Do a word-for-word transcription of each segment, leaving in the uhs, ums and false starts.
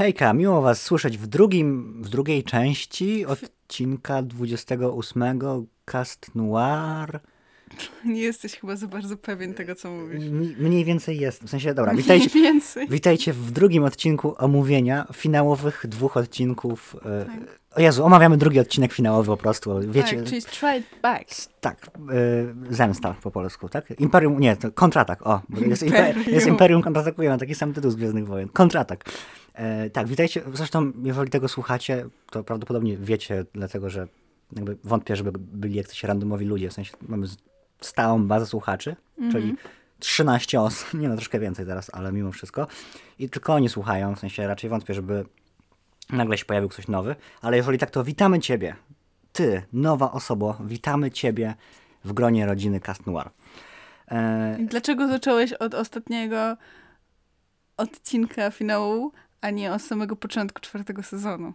Hejka, miło was słyszeć w drugim, w drugiej części odcinka dwudziestego ósmego Cast Noir. Nie jesteś chyba za bardzo pewien tego, co mówisz. M- mniej więcej jest. W sensie, dobra, witajcie, witajcie w drugim odcinku omówienia finałowych dwóch odcinków. E, tak. O Jezu, omawiamy drugi odcinek finałowy po prostu. Wiecie, tak, czyli strike back. Tak, e, zemsta po polsku, tak? Imperium, nie, to kontratak, o. Jest Imperium, jest Imperium kontratakuje, ma taki sam tytuł z Gwiezdnych Wojen. Kontratak. E, tak, witajcie. Zresztą, jeżeli tego słuchacie, to prawdopodobnie wiecie, dlatego że jakby wątpię, żeby byli jak coś randomowi ludzie. W sensie, mamy stałą bazę słuchaczy, mm-hmm. czyli trzynaście osób, nie no, troszkę więcej teraz, ale mimo wszystko. I tylko oni słuchają, w sensie raczej wątpię, żeby nagle się pojawił ktoś nowy. Ale jeżeli tak, to witamy ciebie, ty, nowa osobo, witamy ciebie w gronie rodziny Cast Noir. E... Dlaczego zacząłeś od ostatniego odcinka finału, a nie od samego początku czwartego sezonu?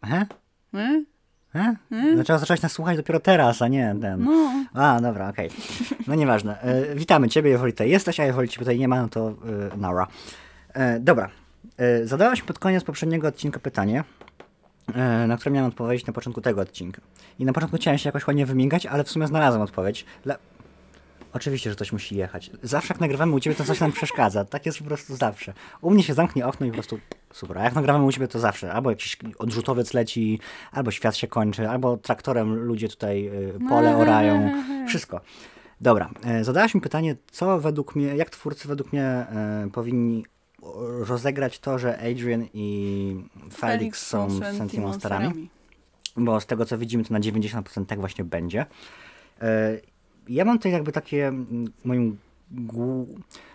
Aha. Hmm? E? Hmm? Dlaczego zacząłeś nas słuchać dopiero teraz, a nie ten. No. A, dobra, okej. Okay. No nieważne. E, witamy ciebie, jeżeli tutaj jesteś, a jeżeli cię tutaj nie ma, no to e, Nara. E, dobra. E, zadałaś pod koniec poprzedniego odcinka pytanie, e, na które miałem odpowiedzieć na początku tego odcinka. I na początku chciałem się jakoś ładnie wymigać, ale w sumie znalazłem odpowiedź. Dla... Oczywiście, że ktoś musi jechać. Zawsze jak nagrywamy u ciebie, to coś nam przeszkadza. Tak jest po prostu zawsze. U mnie się zamknie okno i po prostu super. A jak nagrywamy u ciebie, to zawsze. Albo jakiś odrzutowiec leci, albo świat się kończy, albo traktorem ludzie tutaj pole orają. Wszystko. Dobra. Zadałaś mi pytanie, co według mnie, jak twórcy według mnie powinni rozegrać to, że Adrien i Felix są sentimonsterami. Bo z tego, co widzimy, to na dziewięćdziesiąt procent tak właśnie będzie. Ja mam tutaj jakby takie moim...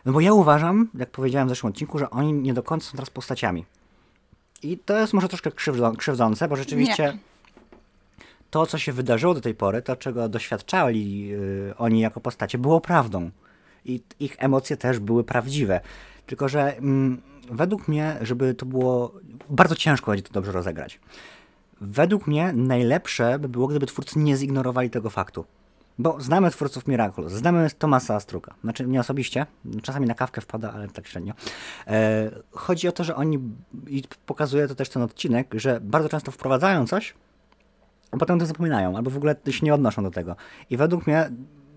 No bo ja uważam, jak powiedziałem w zeszłym odcinku, że oni nie do końca są teraz postaciami. I to jest może troszkę krzywdzą, krzywdzące, bo rzeczywiście nie. To, co się wydarzyło do tej pory, to, czego doświadczali yy, oni jako postacie, było prawdą. I ich emocje też były prawdziwe. Tylko, że mm, według mnie, żeby to było... Bardzo ciężko będzie to dobrze rozegrać. Według mnie najlepsze by było, gdyby twórcy nie zignorowali tego faktu. Bo znamy twórców Miraculous, znamy Thomasa Astruca. Znaczy nie osobiście, czasami na kawkę wpada, ale tak średnio. E, chodzi o to, że oni, i pokazuje to też ten odcinek, że bardzo często wprowadzają coś, a potem to zapominają, albo w ogóle się nie odnoszą do tego. I według mnie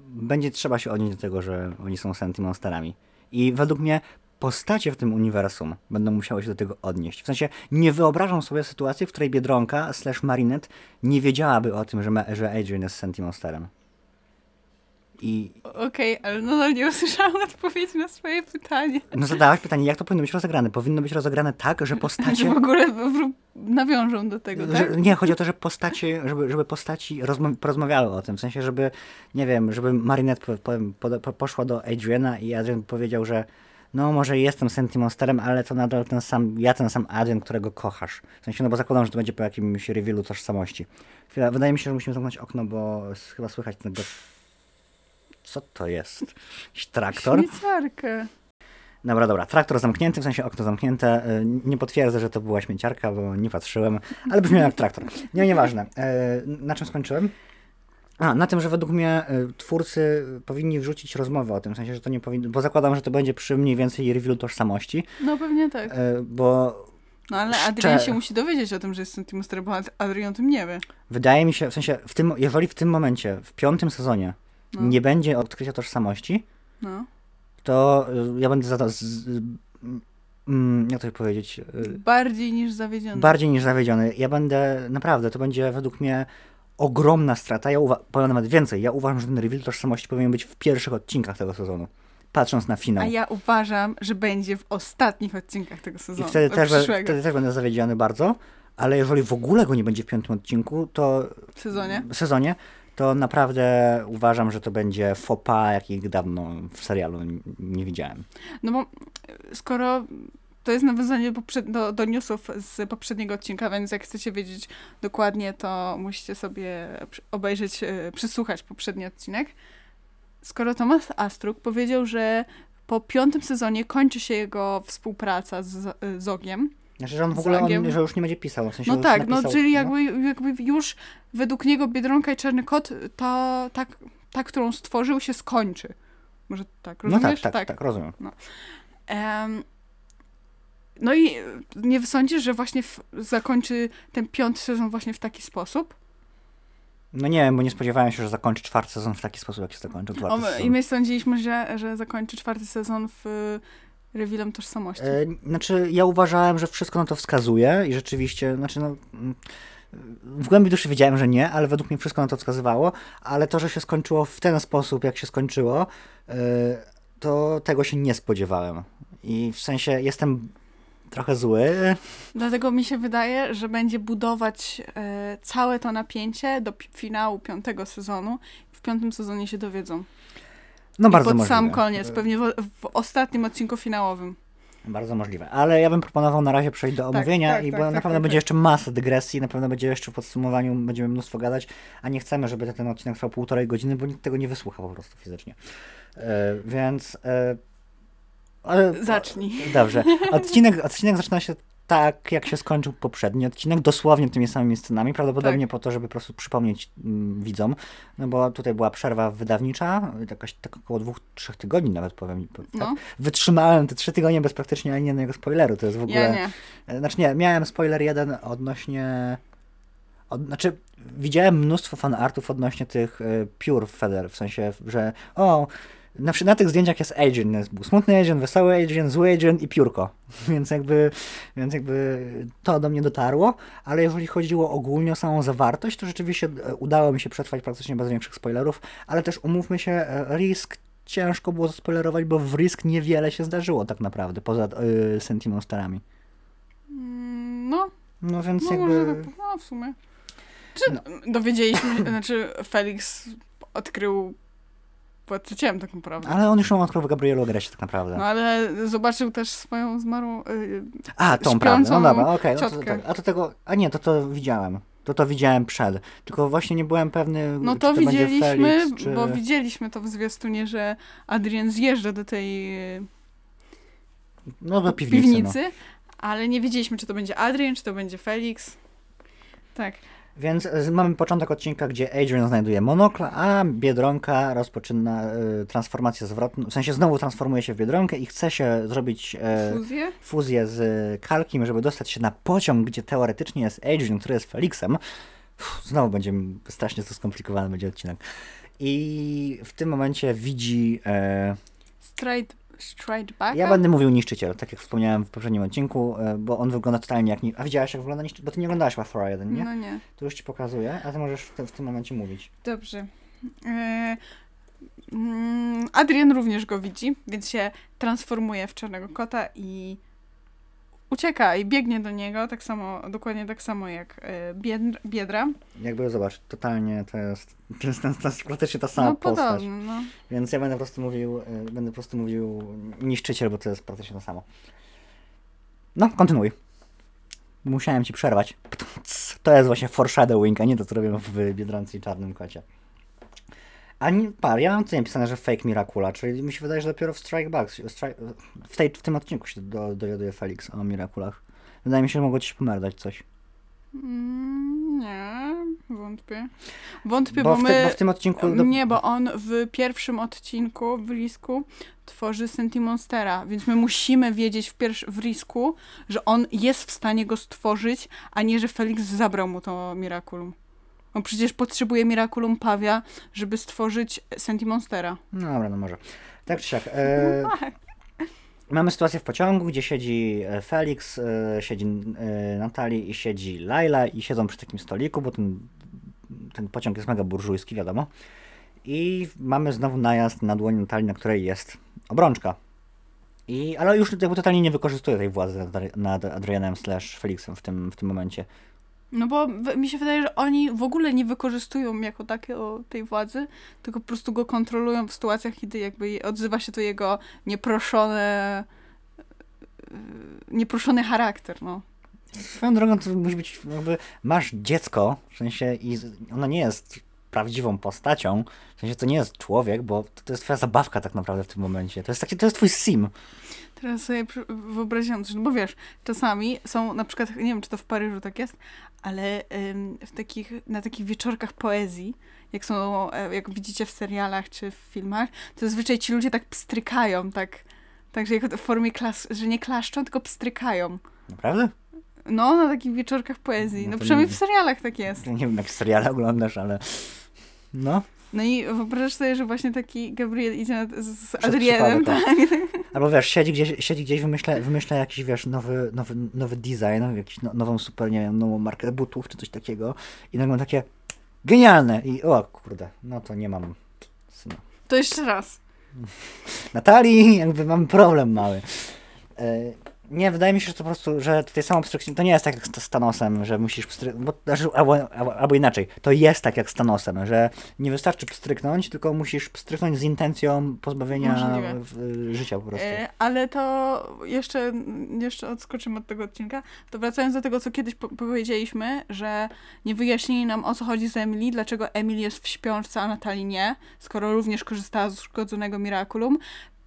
będzie trzeba się odnieść do tego, że oni są sentimonsterami. I według mnie postacie w tym uniwersum będą musiały się do tego odnieść. W sensie nie wyobrażam sobie sytuacji, w której Biedronka slash Marinette nie wiedziałaby o tym, że, ma, że Adrien jest sentimonsterem. I... Okej, okay, ale nadal nie usłyszałam odpowiedzi na swoje pytanie. No zadałaś pytanie, jak to powinno być rozegrane? Powinno być rozegrane tak, że postacie... Że w ogóle nawiążą do tego, że, tak? Nie, chodzi o to, że postacie, żeby, żeby postaci rozma- porozmawiały o tym. W sensie, żeby, nie wiem, żeby Marinette po, po, po, poszła do Adriana i Adrien powiedział, że no może jestem sentimonsterem, ale to nadal ten sam, ja ten sam Adrien, którego kochasz. W sensie, no bo zakładam, że to będzie po jakimś revealu tożsamości. Chwila, wydaje mi się, że musimy zamknąć okno, bo chyba słychać tego... Co to jest? Jakiś traktor? Śmieciarkę. Dobra, dobra. Traktor zamknięty, w sensie okno zamknięte. Nie potwierdzę, że to była śmieciarka, bo nie patrzyłem, ale brzmiało jak traktor. Nie, nieważne. Na czym skończyłem? A, na tym, że według mnie twórcy powinni wrzucić rozmowę o tym, w sensie, że to nie powinno... Bo zakładam, że to będzie przy mniej więcej revealu tożsamości. No pewnie tak. Bo... No ale Adrien Szcze... się musi dowiedzieć o tym, że jest sentimonster, bo Adrien o tym nie wie. Wydaje mi się, w sensie, w tym, jeżeli w tym momencie, w piątym sezonie, no. nie będzie odkrycia tożsamości, no. to ja będę za to... Z, z, mm, jak to powiedzieć? Bardziej niż zawiedziony. Bardziej niż zawiedziony. Ja będę... Naprawdę, to będzie według mnie ogromna strata. Ja uwa- powiem nawet więcej. Ja uważam, że ten reveal tożsamości powinien być w pierwszych odcinkach tego sezonu. Patrząc na finał. A ja uważam, że będzie w ostatnich odcinkach tego sezonu. I wtedy, też, wtedy też będę zawiedziony bardzo. Ale jeżeli w ogóle go nie będzie w piątym odcinku, to... W sezonie? W sezonie. To naprawdę uważam, że to będzie faux pas, jakich dawno w serialu nie widziałem. No bo skoro to jest nawiązanie do, do newsów z poprzedniego odcinka, więc jak chcecie wiedzieć dokładnie, to musicie sobie obejrzeć, przysłuchać poprzedni odcinek. Skoro Thomas Astruc powiedział, że po piątym sezonie kończy się jego współpraca z Zoagiem, znaczy, że on w ogóle on, że już nie będzie pisał. W sensie no tak, napisał, no czyli no. Jakby, jakby już według niego Biedronka i Czarny Kot, ta, ta, ta którą stworzył, się skończy. Może tak, rozumiesz? No tak, tak, tak, tak rozumiem. No. Um, No i nie sądzisz, że właśnie w, zakończy ten piąty sezon właśnie w taki sposób? No nie wiem, bo nie spodziewałem się, że zakończy czwarty sezon w taki sposób, jak się zakończył czwarty o, sezon. I my sądziliśmy, że, że zakończy czwarty sezon w rewilem tożsamości. E, znaczy, ja uważałem, że wszystko na to wskazuje i rzeczywiście, znaczy no... W głębi duszy wiedziałem, że nie, ale według mnie wszystko na to wskazywało, ale to, że się skończyło w ten sposób, jak się skończyło, yy, to tego się nie spodziewałem. I w sensie jestem trochę zły. Dlatego mi się wydaje, że będzie budować yy, całe to napięcie do pi- finału piątego sezonu. W piątym sezonie się dowiedzą. No i bardzo pod możliwe. Pod sam koniec, pewnie w, w ostatnim odcinku finałowym. Bardzo możliwe, ale ja bym proponował na razie przejść do omówienia, tak, tak, i bo tak, na tak, pewno tak, będzie tak. jeszcze masa dygresji, na pewno będzie jeszcze w podsumowaniu, będziemy mnóstwo gadać, a nie chcemy, żeby ten odcinek trwał półtorej godziny, bo nikt tego nie wysłucha po prostu fizycznie. Yy, więc... Yy, Zacznij. O, dobrze. Odcinek, odcinek zaczyna się tak, jak się skończył poprzedni odcinek, dosłownie tymi samymi scenami, prawdopodobnie tak. po to, żeby po prostu przypomnieć mm, widzom, no bo tutaj była przerwa wydawnicza, jakaś tak około dwóch, trzech tygodni nawet powiem. Tak? No. Wytrzymałem te trzy tygodnie bez praktycznie ani jednego spoileru, to jest w ogóle... Ja nie. Znaczy nie, miałem spoiler jeden odnośnie... Od, znaczy, widziałem mnóstwo fanartów odnośnie tych y, piór Feder, w sensie, że o... Na, na tych zdjęciach jest agent, jest był smutny agent, wesoły agent, zły agent i piórko, więc jakby, więc jakby to do mnie dotarło, ale jeżeli chodziło ogólnie o samą zawartość, to rzeczywiście udało mi się przetrwać praktycznie bez większych spoilerów, ale też umówmy się, Risk ciężko było zaspoilerować, bo w Risk niewiele się zdarzyło tak naprawdę, poza yy, Sentimonsterami. No, no więc no, jakby... Może, no w sumie. Czy no. dowiedzieliśmy się, znaczy Felix odkrył Podczyciłem tak naprawdę. Ale on już ją odkrył w Gabrielu Agreste tak naprawdę. No ale zobaczył też swoją zmarłą yy, A, tą prawdę. No dobra, okej. Okay, no a to tego, a nie, to to widziałem. To to widziałem przed. Tylko właśnie nie byłem pewny, no to, to widzieliśmy, będzie Felix, czy... bo widzieliśmy to w zwiastunie, że Adrien zjeżdża do tej no, do piwnicy, piwnicy no. ale nie wiedzieliśmy, czy to będzie Adrien, czy to będzie Felix. Tak. Więc mamy początek odcinka, gdzie Adrien znajduje monokl, a Biedronka rozpoczyna y, transformację zwrotną, w sensie znowu transformuje się w Biedronkę i chce się zrobić y, fuzję? fuzję z Kalkim, żeby dostać się na poziom, gdzie teoretycznie jest Adrien, który jest Felixem. Uff, znowu będzie strasznie to skomplikowany będzie odcinek. I w tym momencie widzi... Y, Straight Straight back? Ja będę mówił niszczyciel, tak jak wspomniałem w poprzednim odcinku, bo on wygląda totalnie jak... Ni- a widziałaś, jak wygląda niszczyciel? Bo ty nie oglądałaś Thora jeden, nie? No nie. To już ci pokazuję, a ty możesz w, te, w tym momencie mówić. Dobrze. Yy, Adrien również go widzi, więc się transformuje w Czarnego Kota i ucieka i biegnie do niego, tak samo, dokładnie tak samo jak Biedr- Biedra. Jakby zobacz, totalnie to jest, to jest, to jest, to jest praktycznie ta sama no, postać. Podobno, no. Więc ja będę po prostu mówił, będę po prostu mówił niszczyciel, bo to jest praktycznie to samo. No, kontynuuj. Musiałem ci przerwać. To jest właśnie foreshadowing, a nie to, co robią w Biedronce i Czarnym Kocie. A nie, par, ja mam tutaj napisane, że fake Miracula, czyli mi się wydaje, że dopiero w Strike Back, w, tej, w tym odcinku się do, dowiaduje Felix o Miraculach. Wydaje mi się, że mogło ci się pomerdać coś. Mm, nie, wątpię. Wątpię, bo, bo w te, my... Bo w tym odcinku... Nie, bo on w pierwszym odcinku w Risku tworzy Sentimonstera, więc my musimy wiedzieć w, pierws- w Risku, że on jest w stanie go stworzyć, a nie, że Felix zabrał mu to Miraculum. On przecież potrzebuje Miraculum Pawia, żeby stworzyć Sentimonstera. No dobra, no może. Tak czy siak. E, mamy sytuację w pociągu, gdzie siedzi Felix, e, siedzi e, Nathalie i siedzi Lila i siedzą przy takim stoliku, bo ten, ten pociąg jest mega burżujski, wiadomo. I mamy znowu najazd na dłoń Nathalie, na której jest obrączka. I, ale już jakby totalnie nie wykorzystuje tej władzy nad, nad Adrienem slash Felixem w tym, w tym momencie. No bo mi się wydaje, że oni w ogóle nie wykorzystują jako takie o tej władzy, tylko po prostu go kontrolują w sytuacjach, kiedy jakby odzywa się to jego nieproszone, nieproszony charakter, no. Swoją drogą to musi być jakby, masz dziecko, w sensie i ono nie jest prawdziwą postacią, w sensie to nie jest człowiek, bo to jest twoja zabawka tak naprawdę w tym momencie, to jest taki, to jest twój sim. Teraz sobie wyobraziłam coś, no bo wiesz, czasami są na przykład, nie wiem czy to w Paryżu tak jest, ale ym, w takich, na takich wieczorkach poezji, jak są, jak widzicie w serialach czy w filmach, to zazwyczaj ci ludzie tak pstrykają, tak Także ich w formie klas, że nie klaszczą, tylko pstrykają. Naprawdę? No, na takich wieczorkach poezji. No, no przynajmniej nie, w serialach tak jest. Nie wiem, jak seriale oglądasz, ale... No. No i wyobrażasz sobie, że właśnie taki Gabriel idzie z, z Adrienem. Tak. Tak. Albo wiesz, siedzi gdzieś, siedzi gdzieś wymyśla, wymyśla jakiś, wiesz, nowy, nowy, nowy design, jakiś no, nową super, nie wiem, nową markę butów czy coś takiego. I nagle takie genialne. I o kurde, no to nie mam syna. To jeszcze raz. Nathalie, jakby mam problem mały. E, nie, wydaje mi się, że to po prostu, że tej samej obstrukcji, to nie jest tak jak z Thanosem, że musisz pstryk... Bo, albo, albo, albo inaczej, to jest tak jak z Thanosem, że nie wystarczy pstryknąć, tylko musisz pstryknąć z intencją pozbawienia w, w, życia po prostu. E, ale to jeszcze, jeszcze odskoczymy od tego odcinka, to wracając do tego, co kiedyś po- powiedzieliśmy, że nie wyjaśnili nam, o co chodzi z Emilie, dlaczego Emilie jest w śpiączce, a Nathalie nie, skoro również korzystała z uszkodzonego Miraculum.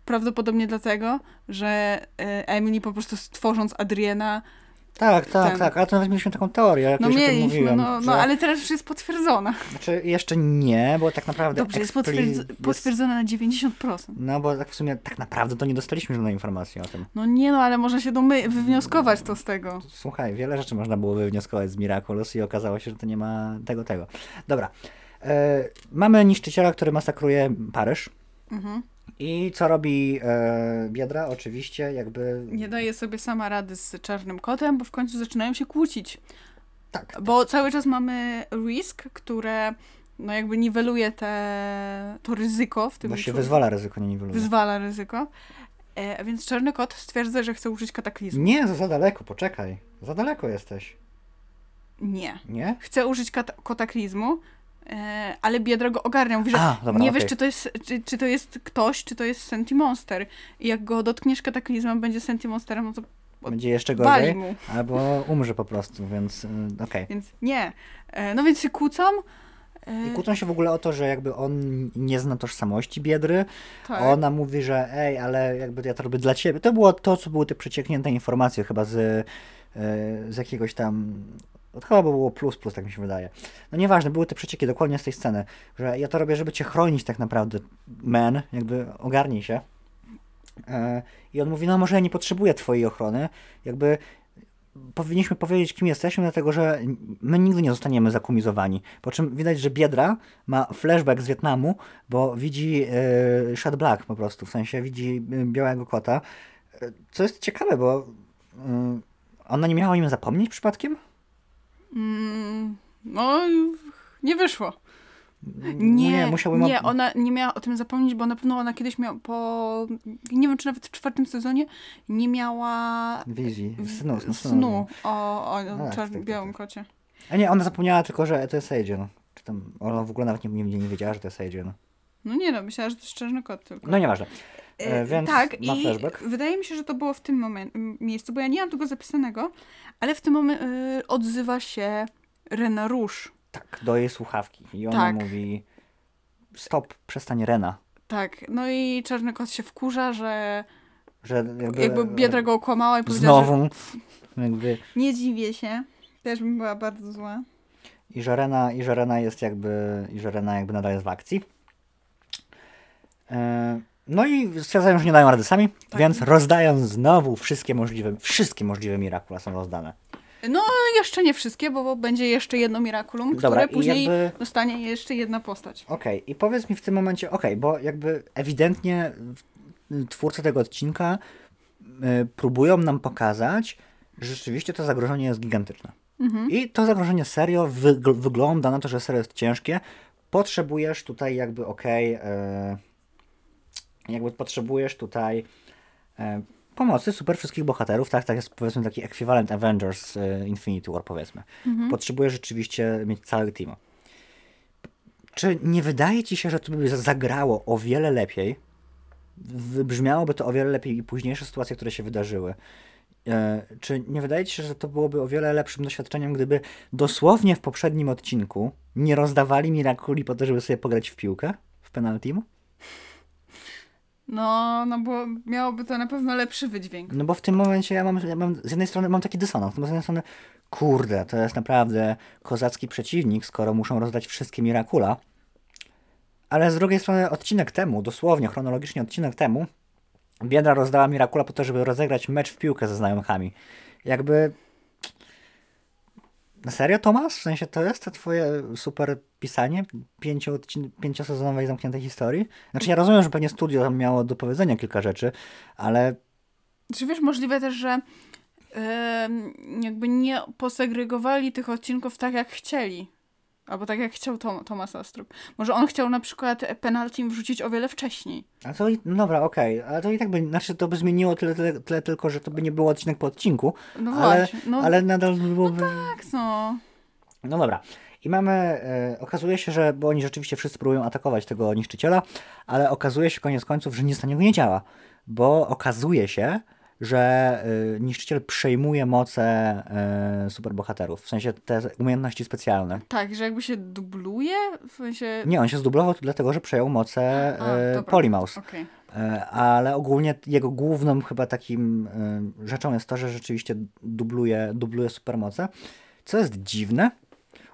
Prawdopodobnie dlatego, że Emilie po prostu tworząc Adriena... Tak, tak, ten... tak, ale to nawet mieliśmy taką teorię, jak no już mieliśmy, o tym mówiłem. No, że... no ale teraz już jest potwierdzona. Znaczy jeszcze nie, bo tak naprawdę... Dobrze, jest potwierdz... potwierdzona na dziewięćdziesiąt procent. No bo tak w sumie tak naprawdę to nie dostaliśmy żadnej informacji o tym. No nie no, ale można się domy... wywnioskować to z tego. Słuchaj, wiele rzeczy można było wywnioskować z Miraculous i okazało się, że to nie ma tego, tego. Dobra, e, mamy niszczyciela, który masakruje Paryż. Mhm. I co robi e, Biedra? Oczywiście jakby... Nie daje sobie sama rady z Czarnym Kotem, bo w końcu zaczynają się kłócić. Tak. tak. Bo cały czas mamy risk, które no jakby niweluje te, to ryzyko w tym... Właściwie człowieku. Wyzwala ryzyko, nie niweluje. Wyzwala ryzyko. E, a więc Czarny Kot stwierdza, że chce użyć kataklizmu. Nie, za daleko, poczekaj. Za daleko jesteś. Nie. Nie? Chce użyć kat- kataklizmu. Ale Biedra go ogarnia. Mówi, że A, dobra, nie okay. wiesz, czy to, jest, czy, czy to jest ktoś, czy to jest Sentimonster. I jak go dotkniesz kataklizmem, będzie Sentimonsterem, no to będzie jeszcze gorzej, mu. Albo umrze po prostu, więc okej. Okay. Więc nie. No więc się kłócą. I kłócą się w ogóle o to, że jakby on nie zna tożsamości Biedry. Tak. Ona mówi, że ej, ale jakby ja to robię dla ciebie. To było to, co były te przecieknięte informacje chyba z, z jakiegoś tam... Chyba było plus, plus, tak mi się wydaje. No nieważne, były te przecieki dokładnie z tej sceny, że ja to robię, żeby cię chronić tak naprawdę, man, jakby ogarnij się. E, I on mówi, no może ja nie potrzebuję twojej ochrony, jakby powinniśmy powiedzieć, kim jesteśmy, dlatego że my nigdy nie zostaniemy zakumizowani. Po czym widać, że Biedra ma flashback z Wietnamu, bo widzi e, Shat Black po prostu, w sensie widzi Białego Kota, e, co jest ciekawe, bo e, ona nie miała o nim zapomnieć przypadkiem? Mm, no, nie wyszło. Nie, nie, musiałbym... nie, ona nie miała o tym zapomnieć, bo na pewno ona kiedyś miała po... Nie wiem, czy nawet w czwartym sezonie nie miała... Wizji, snu. snu, snu o, o no tak, czarnym, tak, białym tak. kocie. A nie, ona zapomniała tylko, że to jest Agent. Czy tam ona w ogóle nawet nie, nie, nie wiedziała, że to jest Agent. No nie no, myślała, że to jest Czarny Kot tylko. No nieważne. E, więc tak, ma flashback. I wydaje mi się, że to było w tym moment, miejscu, bo ja nie mam tego zapisanego, ale w tym momencie y, odzywa się Rena Rouge. Tak, do jej słuchawki. I ona tak. mówi, stop, przestań Rena. Tak, no i Czarny Kot się wkurza, że, że jakby, jakby Biedra go okłamała i powiedziała, znowu. Że... Jakby... Nie dziwię się, też bym była bardzo zła. I że Rena, i że Rena jest jakby, i że Rena jakby nadal jest w akcji. E... No i stwierdzają, że nie dają rady sami, tak. Więc rozdają znowu wszystkie możliwe, wszystkie możliwe Miracula są rozdane. No jeszcze nie wszystkie, bo będzie jeszcze jedno Miraculum, dobra, które później jakby... dostanie jeszcze jedna postać. Okej, okay. I powiedz mi w tym momencie, okej, okay, bo jakby ewidentnie twórcy tego odcinka y, próbują nam pokazać, że rzeczywiście to zagrożenie jest gigantyczne. Mhm. I to zagrożenie serio wyg- wygląda na to, że serio jest ciężkie. Potrzebujesz tutaj jakby okej... Okay, y, jakby potrzebujesz tutaj e, pomocy super wszystkich bohaterów, tak? Tak jest powiedzmy taki ekwiwalent Avengers e, Infinity War, powiedzmy. Mhm. Potrzebujesz rzeczywiście mieć cały team. Czy nie wydaje ci się, że to by zagrało o wiele lepiej? Wybrzmiałoby to o wiele lepiej i późniejsze sytuacje, które się wydarzyły. E, czy nie wydaje ci się, że to byłoby o wiele lepszym doświadczeniem, gdyby dosłownie w poprzednim odcinku nie rozdawali Miraculi po to, żeby sobie pograć w piłkę w penalty? No, no bo miałoby to na pewno lepszy wydźwięk. No bo w tym momencie ja mam, ja mam z jednej strony mam taki dysonans, bo z jednej strony kurde, to jest naprawdę kozacki przeciwnik, skoro muszą rozdać wszystkie Miracula, ale z drugiej strony odcinek temu, dosłownie chronologicznie odcinek temu Biedra rozdała Miracula po to, żeby rozegrać mecz w piłkę ze znajomkami. Jakby... Na serio, Tomasz? W sensie to jest to twoje super pisanie pięcioodcin- pięciosezonowej zamkniętej historii? Znaczy ja rozumiem, że pewnie studio tam miało do powiedzenia kilka rzeczy, ale... Czy wiesz, możliwe też, że yy, jakby nie posegregowali tych odcinków tak, jak chcieli. Albo tak, jak chciał Tom- Thomas Astruc. Może on chciał na przykład penalty wrzucić o wiele wcześniej. A to, i, dobra, okej. Okay. Ale to i tak by, znaczy to by zmieniło tyle, tyle, tyle tylko, że to by nie było odcinek po odcinku. No ale, właśnie. No, ale nadal by byłoby... No tak, no. No dobra. I mamy, e, okazuje się, że, bo oni rzeczywiście wszyscy próbują atakować tego niszczyciela, ale okazuje się koniec końców, że nic na niego nie działa. Bo okazuje się, że y, niszczyciel przejmuje moce y, superbohaterów. W sensie te umiejętności specjalne. Tak, że jakby się dubluje? W sensie... Nie, on się zdublował dlatego, że przejął moce y, Polymaus. Okay. Y, ale ogólnie jego główną chyba takim y, rzeczą jest to, że rzeczywiście dubluje, dubluje supermoce. Co jest dziwne,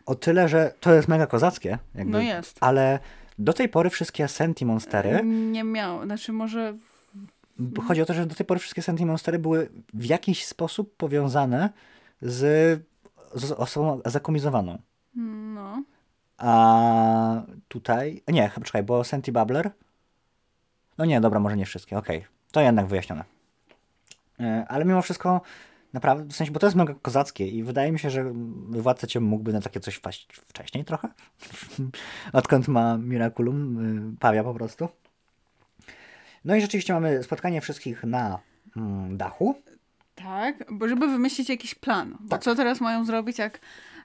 o tyle, że to jest mega kozackie. Jakby, no jest. Ale do tej pory wszystkie Sentimonstery... Nie miał, znaczy może... Chodzi o to, że do tej pory wszystkie Sentimonstery były w jakiś sposób powiązane z, z osobą zakomizowaną. No. A tutaj... Nie, czekaj, bo Sentibubbler... No nie, dobra, może nie wszystkie, okej. Okay. To jednak wyjaśnione. Ale mimo wszystko, naprawdę, w sensie, bo to jest mega kozackie i wydaje mi się, że władca cię mógłby na takie coś wpaść wcześniej trochę. Odkąd ma Miraculum, pawia po prostu. No i rzeczywiście mamy spotkanie wszystkich na mm, dachu. Tak, bo żeby wymyślić jakiś plan. Bo tak. Co teraz mają zrobić, jak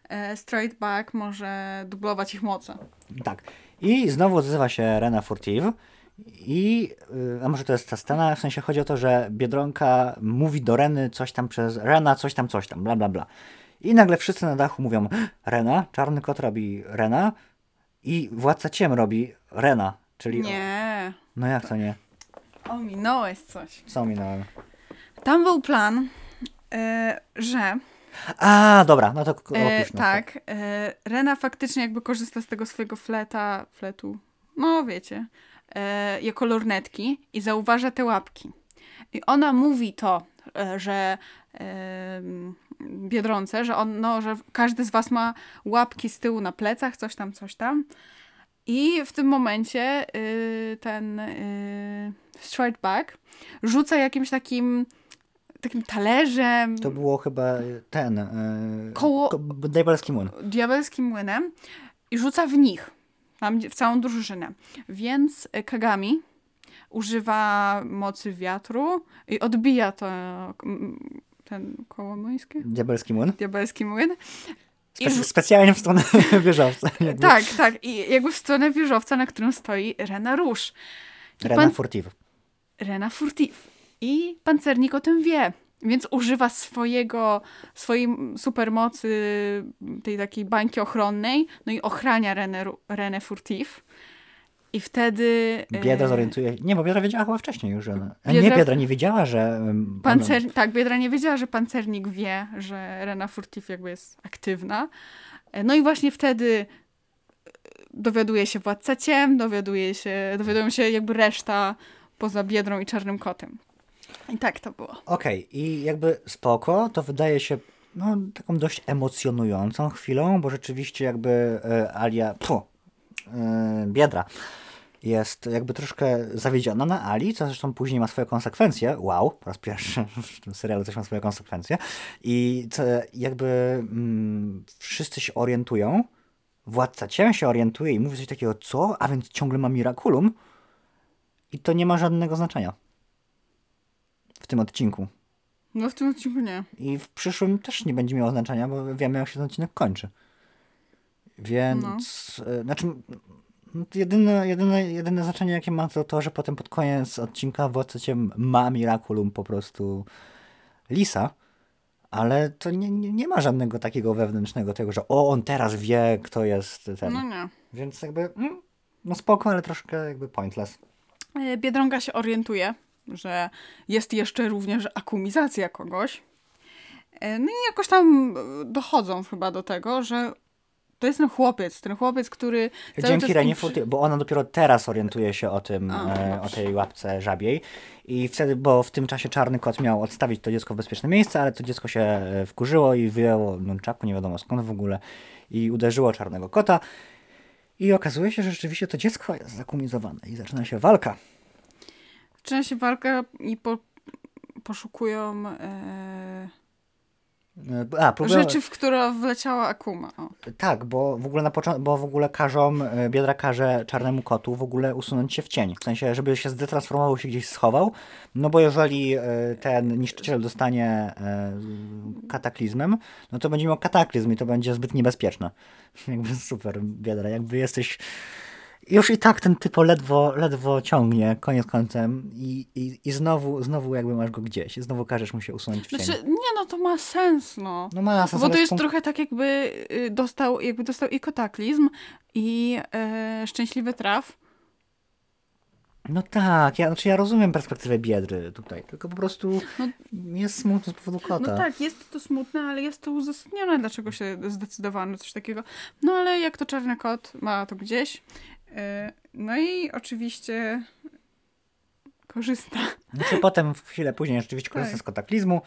e, straight back może dublować ich moce. Tak. I znowu odzywa się Rena Furtif. I, y, a może to jest ta scena, w sensie chodzi o to, że Biedronka mówi do Reny coś tam przez Rena, coś tam, coś tam, bla, bla, bla. I nagle wszyscy na dachu mówią Rena, Czarny Kot robi Rena i Władca Ciem robi Rena, czyli... Nie. O... No jak to nie? Ominąłeś coś. Co ominąłem? Tam był plan, yy, że... A, dobra, no to opisz. Yy, tak, yy, Rena faktycznie jakby korzysta z tego swojego fleta, fletu, no wiecie, yy, jako lornetki i zauważa te łapki. I ona mówi to, yy, że yy, Biedronce, że, on, no, że każdy z was ma łapki z tyłu na plecach, coś tam, coś tam. I w tym momencie yy, ten yy, straight back rzuca jakimś takim takim talerzem. To było chyba ten yy, koło ko- diabelskim młyn. Diabelskim młynem i rzuca w nich, tam, w całą drużynę. Więc Kagami używa mocy wiatru i odbija to ten koło młyńskie. Diabelski młyn. Diabelski młyn. Spec- specjalnie w stronę wieżowca. Jakby. Tak, tak. I jakby w stronę wieżowca, na którym stoi Rena Rouge. I Rena pan... Furtif. Rena Furtif. I pancernik o tym wie. Więc używa swojego, swojej supermocy, tej takiej bańki ochronnej, no i ochrania Renę, Renę Furtif. I wtedy... Biedra zorientuje... Nie, bo Biedra wiedziała chyba wcześniej już, że... Biedra... Nie, Biedra nie wiedziała, że... Pancer... Ona... Tak, Biedra nie wiedziała, że pancernik wie, że Rena Furtif jakby jest aktywna. No i właśnie wtedy dowiaduje się Władca Ciem, dowiaduje się... dowiadują się jakby reszta poza Biedrą i Czarnym Kotem. I tak to było. Okej, okay. I jakby spoko, to wydaje się no, taką dość emocjonującą chwilą, bo rzeczywiście jakby y, Alya... Puh. Biedra jest jakby troszkę zawiedziona na Ali, co zresztą później ma swoje konsekwencje. Wow, po raz pierwszy w tym serialu coś ma swoje konsekwencje. I to jakby mm, wszyscy się orientują. Władca Ciem się orientuje i mówi coś takiego, co? A więc ciągle ma Miraculum. I to nie ma żadnego znaczenia. W tym odcinku. No w tym odcinku nie. I w przyszłym też nie będzie miało znaczenia, bo wiemy, jak się ten odcinek kończy. Więc, no. Znaczy, jedyne, jedyne, jedyne znaczenie, jakie ma, to to, że potem pod koniec odcinka Władca Ciem ma Miraculum po prostu Lisa, ale to nie, nie, nie ma żadnego takiego wewnętrznego tego, że o, on teraz wie, kto jest ten. No nie. Więc jakby, no spoko, ale troszkę jakby pointless. Biedronka się orientuje, że jest jeszcze również akumizacja kogoś. No i jakoś tam dochodzą chyba do tego, że To jest ten chłopiec, ten chłopiec, który... Dzięki Renie Furtif, bo ona dopiero teraz orientuje się o tym, A, o tej łapce żabiej. I wtedy, bo w tym czasie Czarny Kot miał odstawić to dziecko w bezpieczne miejsce, ale to dziecko się wkurzyło i wyjęło nunchaku, nie wiadomo skąd w ogóle, i uderzyło Czarnego Kota. I okazuje się, że rzeczywiście to dziecko jest zakumizowane i zaczyna się walka. Zaczyna się walka i po, poszukują... E... A, próbę... Rzeczy, w które wleciała Akuma. O. Tak, bo w ogóle na początku, bo w ogóle każą, Biedra każe Czarnemu Kotu w ogóle usunąć się w cień. W sensie, żeby się zdetransformował, się gdzieś schował. No bo jeżeli ten niszczyciel dostanie kataklizmem, no to będzie miał kataklizm i to będzie zbyt niebezpieczne. Jakby super, Biedra, jakby jesteś... Już i tak ten typo ledwo, ledwo ciągnie, koniec końcem, i, i, i znowu, znowu jakby masz go gdzieś, i znowu każesz mu się usunąć w cieniu. Znaczy, nie no, to ma sens, no. No ma sens. Bo to jest punkt... trochę tak, jakby dostał, jakby dostał i kataklizm, i e, szczęśliwy traf. No tak, ja, znaczy ja rozumiem perspektywę Biedry tutaj, tylko po prostu no, jest smutno z powodu kota. No tak, jest to smutne, ale jest to uzasadnione, dlaczego się zdecydowano coś takiego. No ale jak to Czarny Kot ma to gdzieś... No i oczywiście korzysta. Znaczy potem, chwilę później, rzeczywiście korzysta tak. z kataklizmu.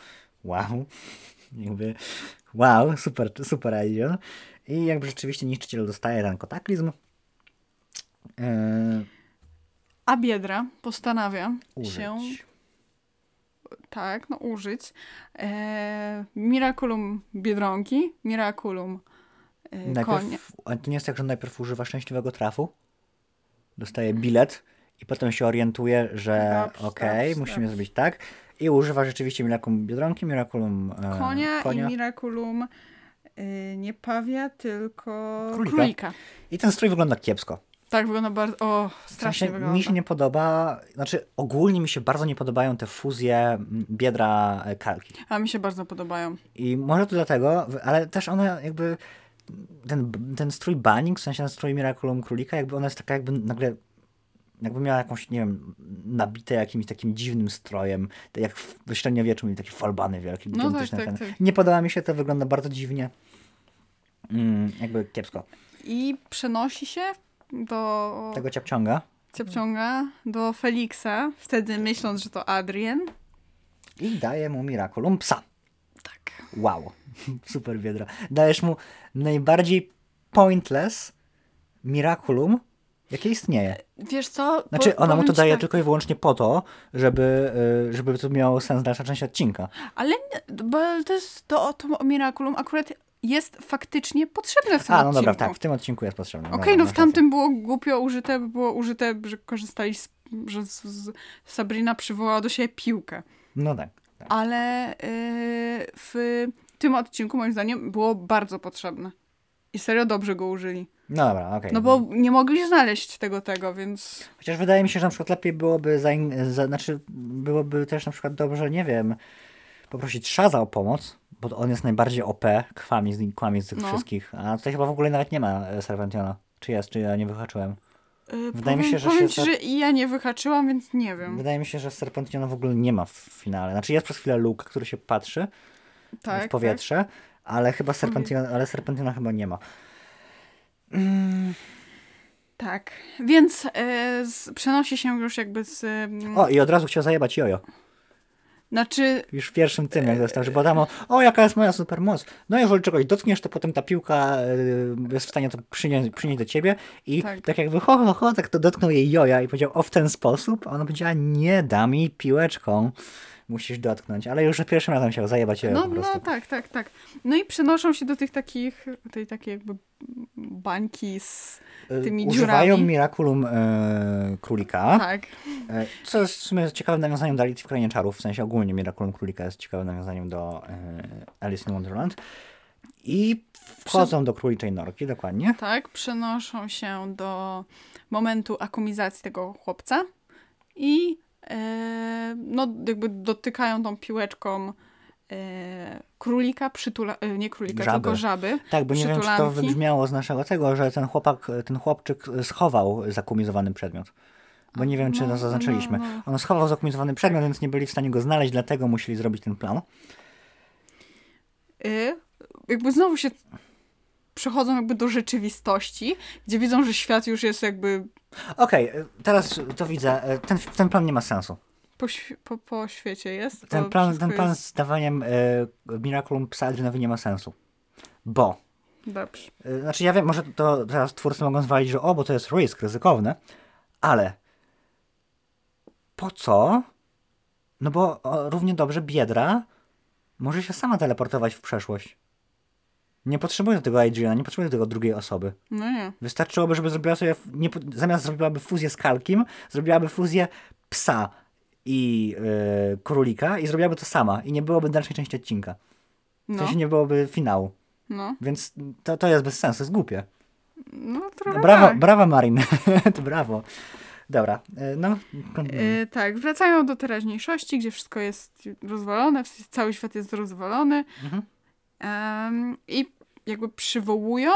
Wow. Jakby wow, super, super idea. I jakby rzeczywiście niszczyciel dostaje ten kataklizm. Yy... A Biedra postanawia użyć. się... Tak, no użyć. Yy, Miraculum Biedronki, Miraculum Najpierw, to nie jest tak, że najpierw używa szczęśliwego trafu, dostaje bilet i potem się orientuje, że dobrze, okej, dobrze, musimy dobrze. zrobić tak, i używa rzeczywiście Miraculum Biedronki, Miraculum e, konia, konia i Miraculum y, nie pawia, tylko królika. królika. I ten strój wygląda kiepsko. Tak, wygląda bardzo, o, strasznie w sensie, wygląda. Mi się nie podoba, znaczy ogólnie mi się bardzo nie podobają te fuzje Biedra Kalki. A mi się bardzo podobają. I może to dlatego, ale też one jakby... Ten, ten strój Banning, w sensie ten strój Miraculum Królika, jakby ona jest taka jakby nagle, jakby miała jakąś, nie wiem, nabite jakimś takim dziwnym strojem, tak jak w średniowieczu mieli takie falbany wielkie. No tak, tak, tak. Nie podoba mi się, to wygląda bardzo dziwnie. Mm, jakby kiepsko. I przenosi się do... Tego ciapciąga. Ciapciąga, do Felixa, wtedy myśląc, że to Adrien. I daje mu Miraculum psa. Tak. Wow. Super, Biedra. Dajesz mu najbardziej pointless Miraculum, jakie istnieje. Wiesz co? Po, znaczy, ona mu to daje tak. tylko i wyłącznie po to, żeby, żeby to miało sens dalsza część odcinka. Ale bo to jest to, to Miraculum akurat jest faktycznie potrzebne w tym A, no odcinku. Dobra, tak, w tym odcinku jest potrzebne. Okej, okay, no w tamtym było głupio użyte, było użyte, że korzystali z, że z, z Sabrina przywołała do siebie piłkę. No tak. tak. Ale yy, w... W tym odcinku, moim zdaniem, było bardzo potrzebne. I serio dobrze go użyli. No dobra, okej. Okay. No bo nie mogli znaleźć tego, tego, więc... Chociaż wydaje mi się, że na przykład lepiej byłoby, za, za, znaczy byłoby też na przykład dobrze, nie wiem, poprosić Shaza o pomoc, bo on jest najbardziej O P, kwami, kłami z tych no. wszystkich. A tutaj chyba w ogóle nawet nie ma Serventiona. Czy jest, czy ja nie wyhaczyłem. Yy, Wydaje powiem, mi się, że powiem, się... Powiem, że ja nie wyhaczyłam, więc nie wiem. Wydaje mi się, że Serpentiona w ogóle nie ma w finale. Znaczy jest przez chwilę Luka, który się patrzy, tak, w powietrze, tak. ale chyba Serpentina, ale Serpentina chyba nie ma. Mm. Tak, więc y, z, przenosi się już jakby z... Y, o, i od razu chciał zajebać jojo. Znaczy... Już w pierwszym tym, jak został, że badano, o, jaka jest moja supermoc. No jeżeli czegoś dotkniesz, to potem ta piłka y, jest w stanie to przynieść, przynieść do ciebie i tak, tak jakby ho, ho, ho, tak to dotknął jej joja i powiedział, o, w ten sposób, a ona powiedziała, nie, da mi piłeczką. Musisz dotknąć, ale już pierwszym razem się zajebać je no, po prostu. No tak, tak, tak. No i przenoszą się do tych takich, tej takiej jakby bańki z tymi Używają dziurami. Używają Miraculum e, Królika. Tak. E, co jest w sumie ciekawym nawiązaniem do Alicji w Krainie Czarów, w sensie ogólnie Miraculum Królika jest ciekawym nawiązaniem do e, Alice in Wonderland. I wchodzą Prze- do króliczej norki, dokładnie. Tak, przenoszą się do momentu akumizacji tego chłopca i no jakby dotykają tą piłeczką e, królika, przytula... nie królika, żaby. tylko żaby. Tak, bo nie wiem, czy to wybrzmiało z naszego tego, że ten chłopak, ten chłopczyk schował zakumizowany przedmiot. Bo nie wiem, czy no, to zaznaczyliśmy. No, no. On schował zakumizowany przedmiot, więc nie byli w stanie go znaleźć, dlatego musieli zrobić ten plan. E, jakby znowu się przechodzą jakby do rzeczywistości, gdzie widzą, że świat już jest jakby... Okej, okay, teraz to widzę. Ten, ten plan nie ma sensu. Po, po, po świecie jest? Ten plan, ten plan jest... z dawaniem y, Miraculum psa Adrianowi nie ma sensu. Bo. Dobrze. Y, znaczy ja wiem, może to teraz twórcy mogą zwalić, że o, bo to jest risk, ryzykowne, ale po co? No bo o, równie dobrze Biedra może się sama teleportować w przeszłość. Nie potrzebuje tego Adriana, nie potrzebuje tego drugiej osoby. No nie. Wystarczyłoby, żeby zrobiła sobie, nie, zamiast zrobiłaby fuzję z Kalkim, zrobiłaby fuzję psa i yy, królika i zrobiłaby to sama. I nie byłoby dalszej części odcinka. W sensie nie byłoby finału. No. Więc to, to jest bez sensu, jest głupie. No trochę brawo, tak. Brawa Marin. To brawo. Dobra, no. Yy, tak, wracają do teraźniejszości, gdzie wszystko jest rozwalone, cały świat jest rozwalony. Mhm. Um, i jakby przywołują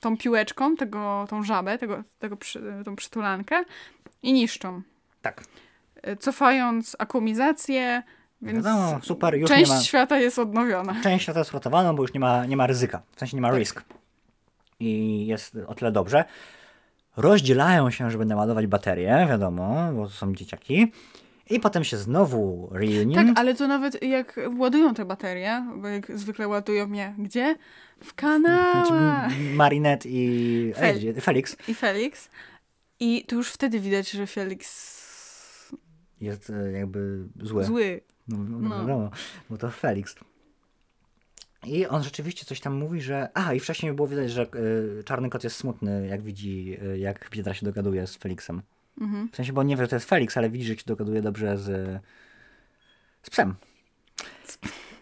tą piłeczką, tego, tą żabę, tego, tego przy, tą przytulankę i niszczą. Tak. Cofając akumizację, więc no, super, już część nie ma, świata jest odnowiona. Część świata jest uratowana, bo już nie ma, nie ma ryzyka, w sensie nie ma tak. risk. I jest o tyle dobrze. Rozdzielają się, żeby naładować baterie, wiadomo, bo to są dzieciaki. I potem się znowu reunion. Tak, ale to nawet jak ładują te baterie, bo jak zwykle ładują je gdzie? W kanałach. Marinette i Fel- Felix. I Felix. I to już wtedy widać, że Felix jest jakby zły. Zły. No, no, no. Bo to Felix. I on rzeczywiście coś tam mówi, że... Aha, i wcześniej było widać, że y, Czarny Kot jest smutny, jak widzi, y, jak Biedra się dogaduje z Felixem. Mhm. W sensie, bo on nie wie, że to jest Felix, ale widzi, że się dogaduje dobrze z, z psem.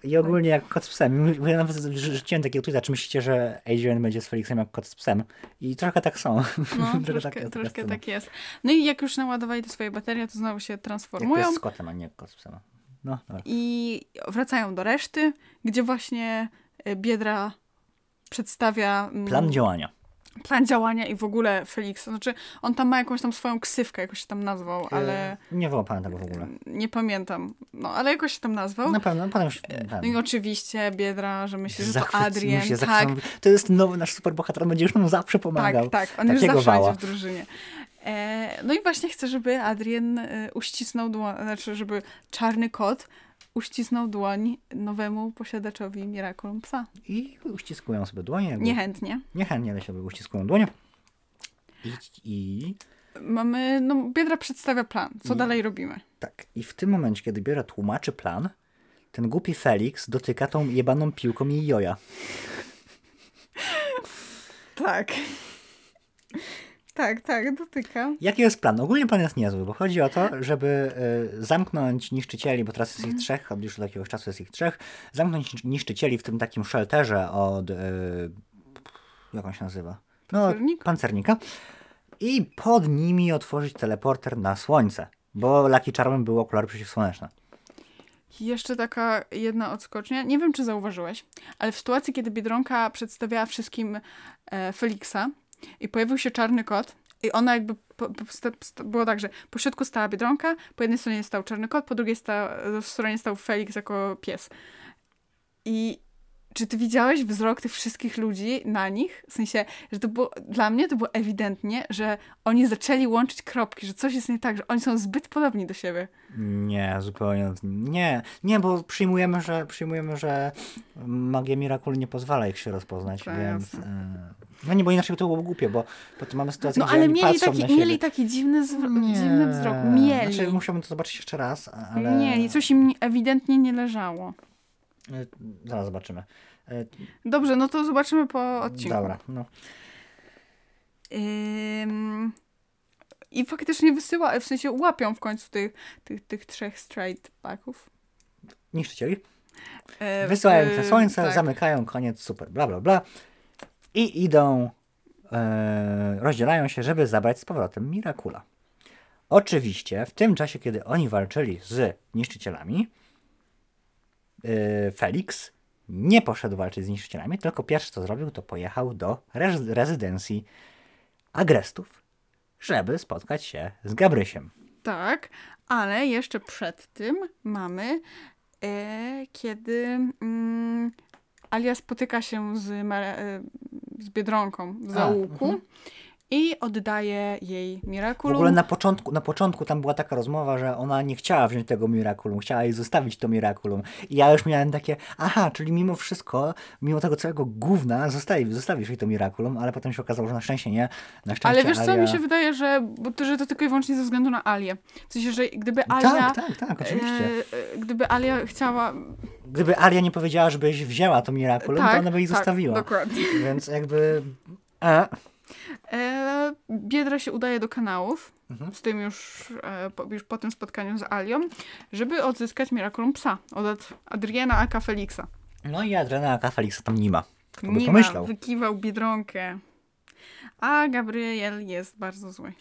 I ogólnie jak kot z psem. Ja nawet rzuciłem takiego tweeta, czy myślicie, że Adrien będzie z Felixem jak kot z psem? I trochę tak są. No, troszkę tak, troszkę tak jest. No i jak już naładowali te swoje baterie, to znowu się transformują. Jak to jest z kotem, a nie kot z psem. No, dobra. I wracają do reszty, gdzie właśnie Biedra przedstawia... Plan działania. Plan działania i w ogóle Felixa. Znaczy, on tam ma jakąś tam swoją ksywkę, jakoś się tam nazwał, ale... Nie wyłapałem tego w ogóle. Nie pamiętam. No, ale jakoś się tam nazwał. Na pewno, potem już... No i oczywiście Biedra, że myśli, że to Adrien. Myślę, tak. To jest nowy nasz superbohater, on będzie już nam zawsze pomagał. Tak, tak. On już zawsze będzie w drużynie. No i właśnie chcę, żeby Adrien uścisnął dłoń, znaczy, żeby Czarny Kot uścisnął dłoń nowemu posiadaczowi Miraculum psa. I uściskują sobie dłonie. Niechętnie. Niechętnie, ale się uściskują dłonie. I, i... Mamy, no Biedra przedstawia plan. Co I... dalej robimy? Tak. I w tym momencie, kiedy Biedra tłumaczy plan, ten głupi Felix dotyka tą jebaną piłką jej joja. Tak. Tak, tak, dotyka. Jaki jest plan? Ogólnie plan jest niezły, bo chodzi o to, żeby y, zamknąć niszczycieli, bo teraz jest ich trzech, od już do jakiegoś czasu jest ich trzech, zamknąć niszczycieli w tym takim shelterze od... Y, jak on się nazywa? No, Pancernik? Pancernika. I pod nimi otworzyć teleporter na słońce, bo Lucky Charmem był okular przeciwsłoneczny. Jeszcze taka jedna odskocznia. Nie wiem, czy zauważyłeś, ale w sytuacji, kiedy Biedronka przedstawiała wszystkim e, Feliksa, i pojawił się Czarny Kot i ona jakby po, po, st- było tak, że po środku stała Biedronka, po jednej stronie stał Czarny Kot, po drugiej sta- stronie stał Felix jako pies. I czy ty widziałeś wzrok tych wszystkich ludzi na nich? W sensie, że to było, dla mnie to było ewidentnie, że oni zaczęli łączyć kropki, że coś jest nie tak, że oni są zbyt podobni do siebie. Nie, zupełnie nie. Nie, bo przyjmujemy, że przyjmujemy, że magia Miraculum nie pozwala ich się rozpoznać, tak, więc... Jasne. No nie, bo inaczej to byłoby głupie, bo, bo to mamy sytuację, no, gdzie ale oni mieli patrzą taki, na siebie. Mieli taki dziwny, zwro- dziwny wzrok. Mieli. Znaczy, musiałbym to zobaczyć jeszcze raz, ale... Mieli, coś im ewidentnie nie leżało. Zaraz zobaczymy. Dobrze, no to zobaczymy po odcinku. Dobra, no. Ym... I faktycznie wysyła, w sensie łapią w końcu tych, tych, tych trzech straight backów. Niszczycieli. Yy, Wysyłają ich na słońce, tak. Zamykają, koniec, super, bla, bla, bla. I idą, yy, rozdzielają się, żeby zabrać z powrotem Miracula. Oczywiście w tym czasie, kiedy oni walczyli z niszczycielami, Felix nie poszedł walczyć z niszczycielami, tylko pierwsze co zrobił, to pojechał do rezy- rezydencji Agrestów, żeby spotkać się z Gabrysiem. Tak, ale jeszcze przed tym mamy, e, kiedy mm, Alya spotyka się z, Mar- z Biedronką w zaułku. A, I oddaje jej Miraculum. W ogóle na początku, na początku tam była taka rozmowa, że ona nie chciała wziąć tego Miraculum, chciała jej zostawić to Miraculum. I ja już miałem takie, aha, czyli mimo wszystko, mimo tego całego gówna, zostawi, zostawisz jej to Miraculum, ale potem się okazało, że na szczęście nie. Na szczęście ale wiesz Alya... co, mi się wydaje, że, bo, że to tylko i wyłącznie ze względu na Alyę. W sensie, że gdyby Alya... Tak, tak, tak, oczywiście. E, gdyby Alya chciała... Gdyby Alya nie powiedziała, żebyś wzięła to Miraculum, tak, to ona by jej tak, zostawiła. Tak, dokładnie. Więc jakby... A... Biedra się udaje do kanałów mhm. z tym już, już po tym spotkaniu z Alyą, żeby odzyskać Miraculum psa od Adriena aka Felixa. No i Adriena aka Felixa tam nie ma. Kto by pomyślał? Wykiwał Biedronkę. A Gabriel jest bardzo zły.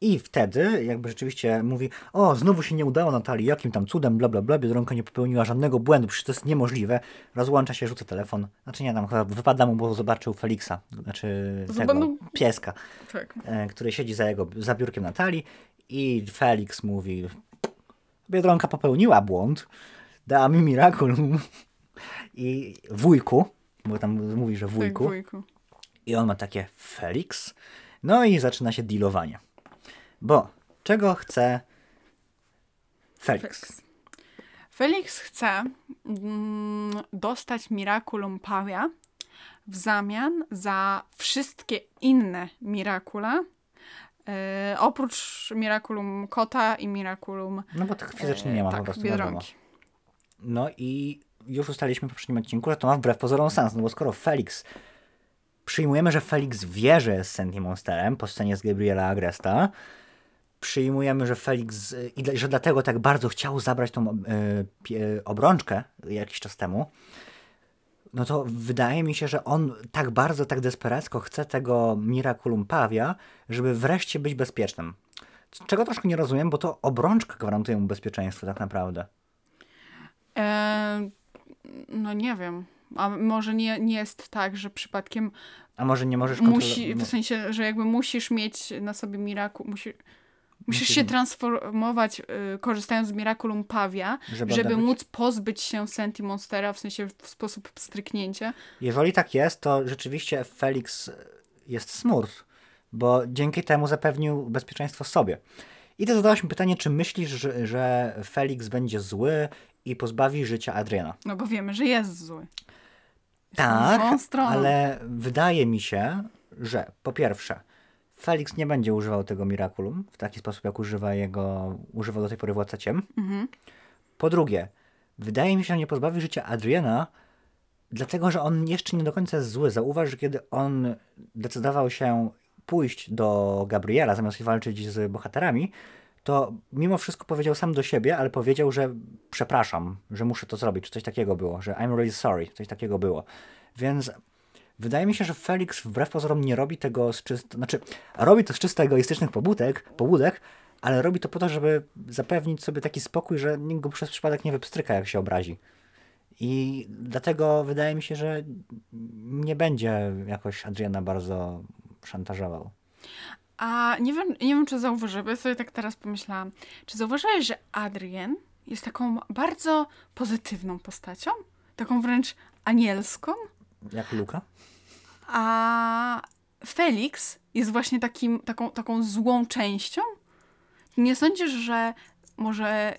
I wtedy jakby rzeczywiście mówi, o, znowu się nie udało Nathalie, jakim tam cudem, bla, bla, bla, Biedronka nie popełniła żadnego błędu, przecież to jest niemożliwe. Rozłącza się, rzuca telefon. Znaczy nie, tam chyba wypada mu, bo zobaczył Felixa, znaczy tego, pieska, tak. który siedzi za jego, za biurkiem Nathalie i Felix mówi, Biedronka popełniła błąd, dała mi Miraculum i wujku, bo tam mówi, że wujku. Tak, wujku. I on ma takie, Felix? No i zaczyna się dealowanie. Bo czego chce Felix? Felix chce mm, dostać Miraculum Pawia w zamian za wszystkie inne Miracula, e, oprócz Miraculum Kota i Miraculum... No bo tych fizycznie nie ma e, tak, po prostu. Biedronki. No i już ustaliliśmy w poprzednim odcinku, że to ma wbrew pozorom sens, no bo skoro Felix... Przyjmujemy, że Felix wie, że jest Sentimonsterem po scenie z Gabriela Agresta. Przyjmujemy, że Felix, i że dlatego tak bardzo chciał zabrać tą y, obrączkę jakiś czas temu. No to wydaje mi się, że on tak bardzo, tak desperacko chce tego Miraculum Pawia, żeby wreszcie być bezpiecznym. Czego troszkę nie rozumiem, bo to obrączka gwarantuje mu bezpieczeństwo tak naprawdę. Eee, no nie wiem. A może nie, nie jest tak, że przypadkiem... A może nie możesz... Musi, w sensie, że jakby musisz mieć na sobie Miraculum... Musi, musisz, musisz się transformować, y, korzystając z Miraculum Pawia, żeby, żeby móc pozbyć się Sentimonstera, w sensie w sposób pstryknięcia. Jeżeli tak jest, to rzeczywiście Felix jest smurt, bo dzięki temu zapewnił bezpieczeństwo sobie. I to zadałaś mi pytanie, czy myślisz, że, że Felix będzie zły i pozbawi życia Adriena? No bo wiemy, że jest zły. Tak, ale wydaje mi się, że po pierwsze, Felix nie będzie używał tego Miraculum w taki sposób, jak używa jego, używał do tej pory władca ciem. Mhm. Po drugie, wydaje mi się, że nie pozbawi życia Adriena, dlatego, że on jeszcze nie do końca jest zły. Zauważ, że kiedy on decydował się pójść do Gabriela, zamiast walczyć z bohaterami, to mimo wszystko powiedział sam do siebie, ale powiedział, że przepraszam, że muszę to zrobić, czy coś takiego było, że I'm really sorry, coś takiego było. Więc wydaje mi się, że Felix wbrew pozorom nie robi tego z czyst... Znaczy, robi to z czysto egoistycznych pobudek, pobudek, ale robi to po to, żeby zapewnić sobie taki spokój, że nikt go przez przypadek nie wypstryka, jak się obrazi. I dlatego wydaje mi się, że nie będzie jakoś Adriena bardzo szantażował. A nie wiem, nie wiem, czy zauważyłeś, bo ja sobie tak teraz pomyślałam, czy zauważyłeś, że Adrien jest taką bardzo pozytywną postacią? Taką wręcz anielską? Jak Luka? A Felix jest właśnie takim, taką, taką złą częścią? Nie sądzisz, że może...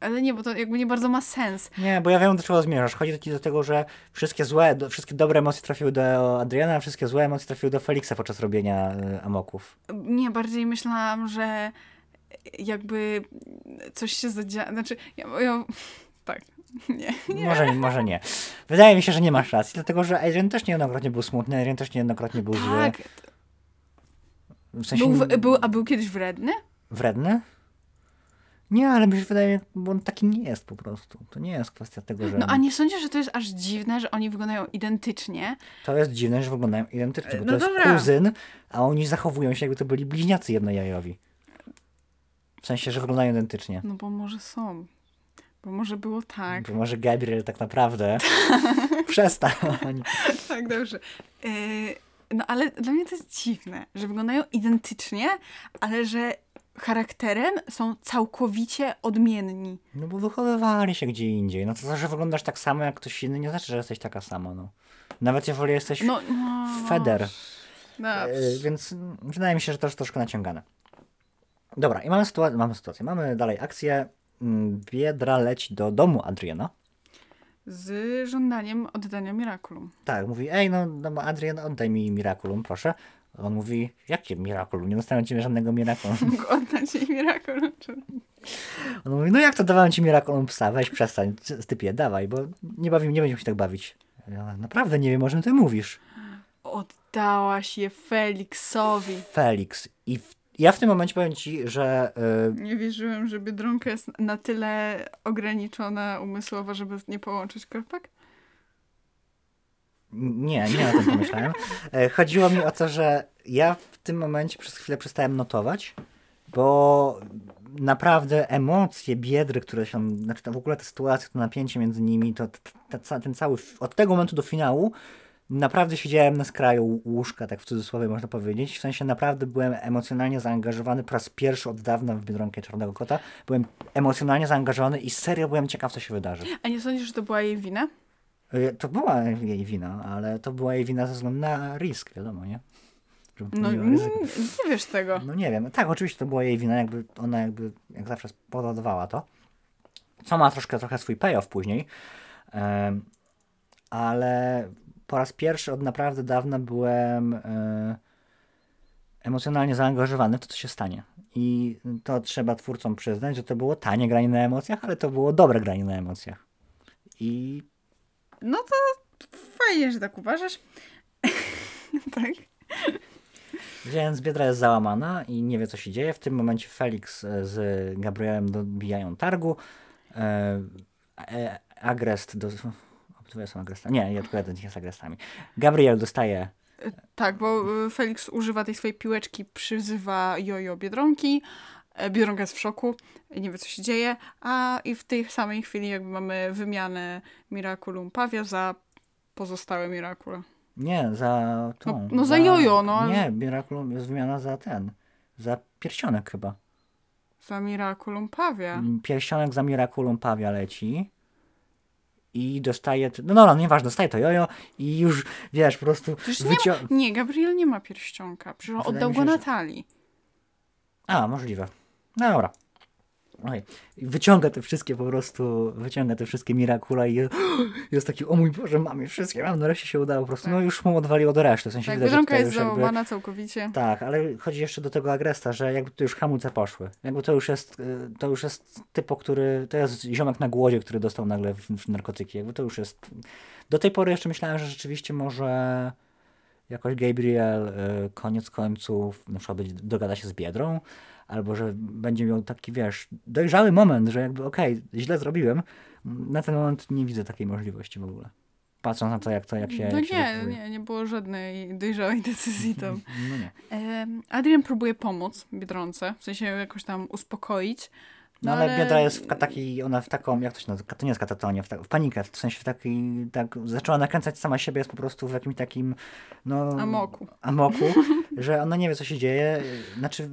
Ale nie, bo to jakby nie bardzo ma sens. Nie, bo ja wiem, do czego zmierzasz. Chodzi do tego, że wszystkie złe, do, wszystkie dobre emocje trafiły do Adriena, a wszystkie złe emocje trafiły do Felixa podczas robienia y, amoków. Nie, bardziej myślałam, że jakby coś się zadziało. Znaczy, ja, ja... tak. Nie, nie. Może, może nie. Wydaje mi się, że nie masz racji, dlatego że Adrien też niejednokrotnie był smutny, Adrien też niejednokrotnie był zły. Tak. W sensie... był, był, a był kiedyś wredny? Wredny? Nie, ale mi się wydaje, bo on taki nie jest po prostu. To nie jest kwestia tego, że... No a nie sądzisz, że to jest aż dziwne, że oni wyglądają identycznie? To jest dziwne, że wyglądają identycznie, bo no to dobra. Jest kuzyn, a oni zachowują się, jakby to byli bliźniacy jednojajowi. W sensie, że wyglądają identycznie. No bo może są. Bo może było tak. Bo może Gabriel tak naprawdę przestań. Tak, dobrze. Yy, no ale dla mnie to jest dziwne, że wyglądają identycznie, ale że charakterem są całkowicie odmienni. No bo wychowywali się gdzie indziej. No to, to że wyglądasz tak samo jak ktoś inny, nie znaczy, że jesteś taka sama. No. Nawet jeżeli jesteś no, no, feder. No. E, więc wydaje mi się, że to jest troszkę naciągane. Dobra, i mamy, sytuac- mamy sytuację. Mamy dalej akcję. Biedra leci do domu Adriena. Z żądaniem oddania Miraculum. Tak, mówi, ej, no, no Adrien, oddaj mi Miraculum, proszę. On mówi, jakie Miraculum? Nie dostałem ci żadnego Miraculum. Mógł oddać jej Miraculum. Czy... On mówi, no jak to dawałem ci Miraculum psa? Weź, przestań, typie, dawaj, bo nie bawimy, nie będziemy się tak bawić. Ja naprawdę nie wiem, o czym ty mówisz. Oddałaś je Felixowi. Felix. I w... ja w tym momencie powiem ci, że... Yy... Nie wierzyłem, że Biedronka jest na tyle ograniczona umysłowo, żeby nie połączyć kropek. Nie, nie o tym pomyślałem. Chodziło mi o to, że ja w tym momencie przez chwilę przestałem notować, bo naprawdę emocje Biedry, które się... Znaczy w ogóle ta sytuacja, to napięcie między nimi, to ta, ta, ten cały... Od tego momentu do finału naprawdę siedziałem na skraju łóżka, tak w cudzysłowie można powiedzieć. W sensie naprawdę byłem emocjonalnie zaangażowany po raz pierwszy od dawna w Biedronkę Czarnego Kota. Byłem emocjonalnie zaangażowany i serio byłem ciekaw, co się wydarzy. A nie sądzisz, że to była jej wina? To była jej wina, ale to była jej wina ze względu na risk, wiadomo, nie? No nie, nie wiesz tego. No nie wiem. Tak, oczywiście to była jej wina, jakby ona jakby jak zawsze spowodowała to. Co ma troszkę trochę swój payoff później. Um, ale po raz pierwszy od naprawdę dawna byłem y, emocjonalnie zaangażowany w to, co się stanie. I to trzeba twórcom przyznać, że to było tanie granie na emocjach, ale to było dobre granie na emocjach. I no to fajnie, że tak uważasz. Tak. Więc Biedra jest załamana i nie wie, co się dzieje. W tym momencie Felix z Gabrielem dobijają targu. E, e, Agrest do... Obydwoje są Agrestami. Nie, ja tylko jeden jest Agrestami. Gabriel dostaje... Tak, bo Felix używa tej swojej piłeczki, przyzywa jojo Biedronki. Biedronka jest w szoku, nie wie, co się dzieje, a i w tej samej chwili jakby mamy wymianę Miraculum Pawia za pozostałe Miracula. Nie, za tą. No, no za, za jojo, no. Nie, Miraculum jest wymiana za ten, za pierścionek chyba. Za Miraculum Pawia. Pierścionek za Miraculum Pawia leci i dostaje, no no, no nieważne, dostaje to jojo i już, wiesz, po prostu... Wycią... Nie, ma... nie, Gabriel nie ma pierścionka, przecież on oddał go Natalii. A, możliwe. No dobra. Okay. Wyciąga te wszystkie po prostu, wyciąga te wszystkie Miracula i jest, jest taki, o mój Boże, mam je wszystkie, mam, nareszcie się udało po prostu. Tak. No już mu odwaliło do reszty. W sensie tak, widać, że tutaj jest już załamana jakby... całkowicie. Tak, ale chodzi jeszcze do tego Agresta, że jakby to już hamulce poszły. Jakby to już jest, to już jest typo, który, to jest ziomek na głodzie, który dostał nagle w, w narkotyki. Jakby to już jest. Do tej pory jeszcze myślałem, że rzeczywiście może jakoś Gabriel koniec końców na przykład dogada się z Biedrą, albo że będzie miał taki, wiesz, dojrzały moment, że jakby okej, okay, źle zrobiłem. Na ten moment nie widzę takiej możliwości w ogóle. Patrząc na to, jak to, jak się... No jak nie, się nie, nie było żadnej dojrzałej decyzji tam. No nie. Adrien próbuje pomóc Biedronce, w sensie jakoś tam uspokoić. No, no ale, ale Biedra jest w takiej, ona w taką, jak to się nazywa, to nie jest katatonia, w, ta, w panikę, w sensie w takiej, tak, zaczęła nakręcać sama siebie, jest po prostu w jakimś takim, no... Amoku. Amoku, że ona nie wie, co się dzieje, znaczy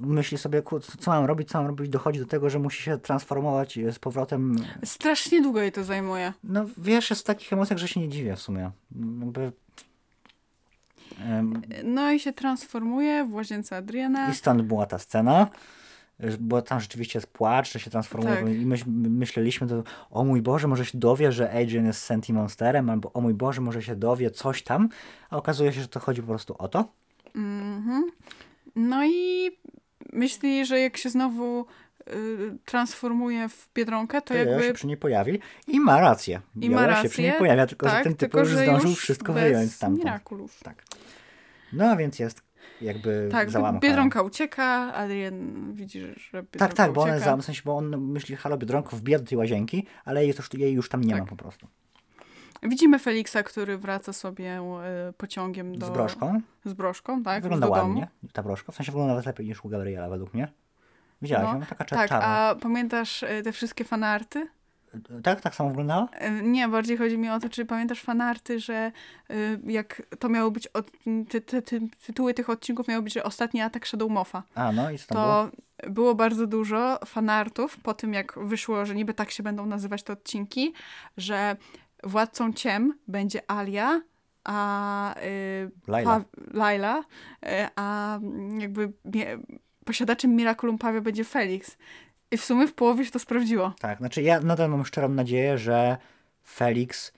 myśli sobie, co mam robić, co mam robić, dochodzi do tego, że musi się transformować z powrotem. Strasznie długo jej to zajmuje. No wiesz, jest w takich emocjach, że się nie dziwię w sumie, jakby... Um, no i się transformuje w łazience Adriena. I stąd była ta scena. Bo tam rzeczywiście jest płacz, że się transformuje. Tak. I my, myśleliśmy, to, o mój Boże, może się dowie, że Adrien jest Sentimonsterem, albo o mój Boże, może się dowie coś tam, a okazuje się, że to chodzi po prostu o to. Mm-hmm. No i myśli, że jak się znowu y, transformuje w Biedronkę, to, to jakby... się przy niej pojawi i ma rację. I ma rację, się przy niej pojawia, tylko tak, że ten typ już zdążył już wszystko wyjąć stamtąd. Miraculów. Tak. No więc jest... jakby tak, załamka. Biedronka ucieka, Adrien widzi, że Biedronka Tak, tak, ucieka. Bo, ona jest za, w sensie, bo on myśli, halo, Biedronko, wbija do tej łazienki, ale jej, to, jej już tam nie tak. ma po prostu. Widzimy Feliksa, który wraca sobie y, pociągiem do... Z broszką. Z broszką, tak. Wygląda do ładnie, domu. Ta broszka. W sensie wygląda nawet lepiej niż u Gabriela, według mnie. Widziałaś, no, taka czarna. Tak, a pamiętasz te wszystkie fanarty? Tak? Tak samo wyglądała? Nie, bardziej chodzi mi o to, czy pamiętasz fanarty, że jak to miało być, od, ty, ty, ty, tytuły tych odcinków miały być, że ostatni atak Shadow Moffa. A, no i co tam było? To było bardzo dużo fanartów po tym, jak wyszło, że niby tak się będą nazywać te odcinki, że władcą ciem będzie Alya, a y, Laila. Pa, Laila y, a jakby nie, posiadaczem Miraculum Pawia będzie Felix. I w sumie w połowie się to sprawdziło. Tak, znaczy ja nadal mam szczerą nadzieję, że Felix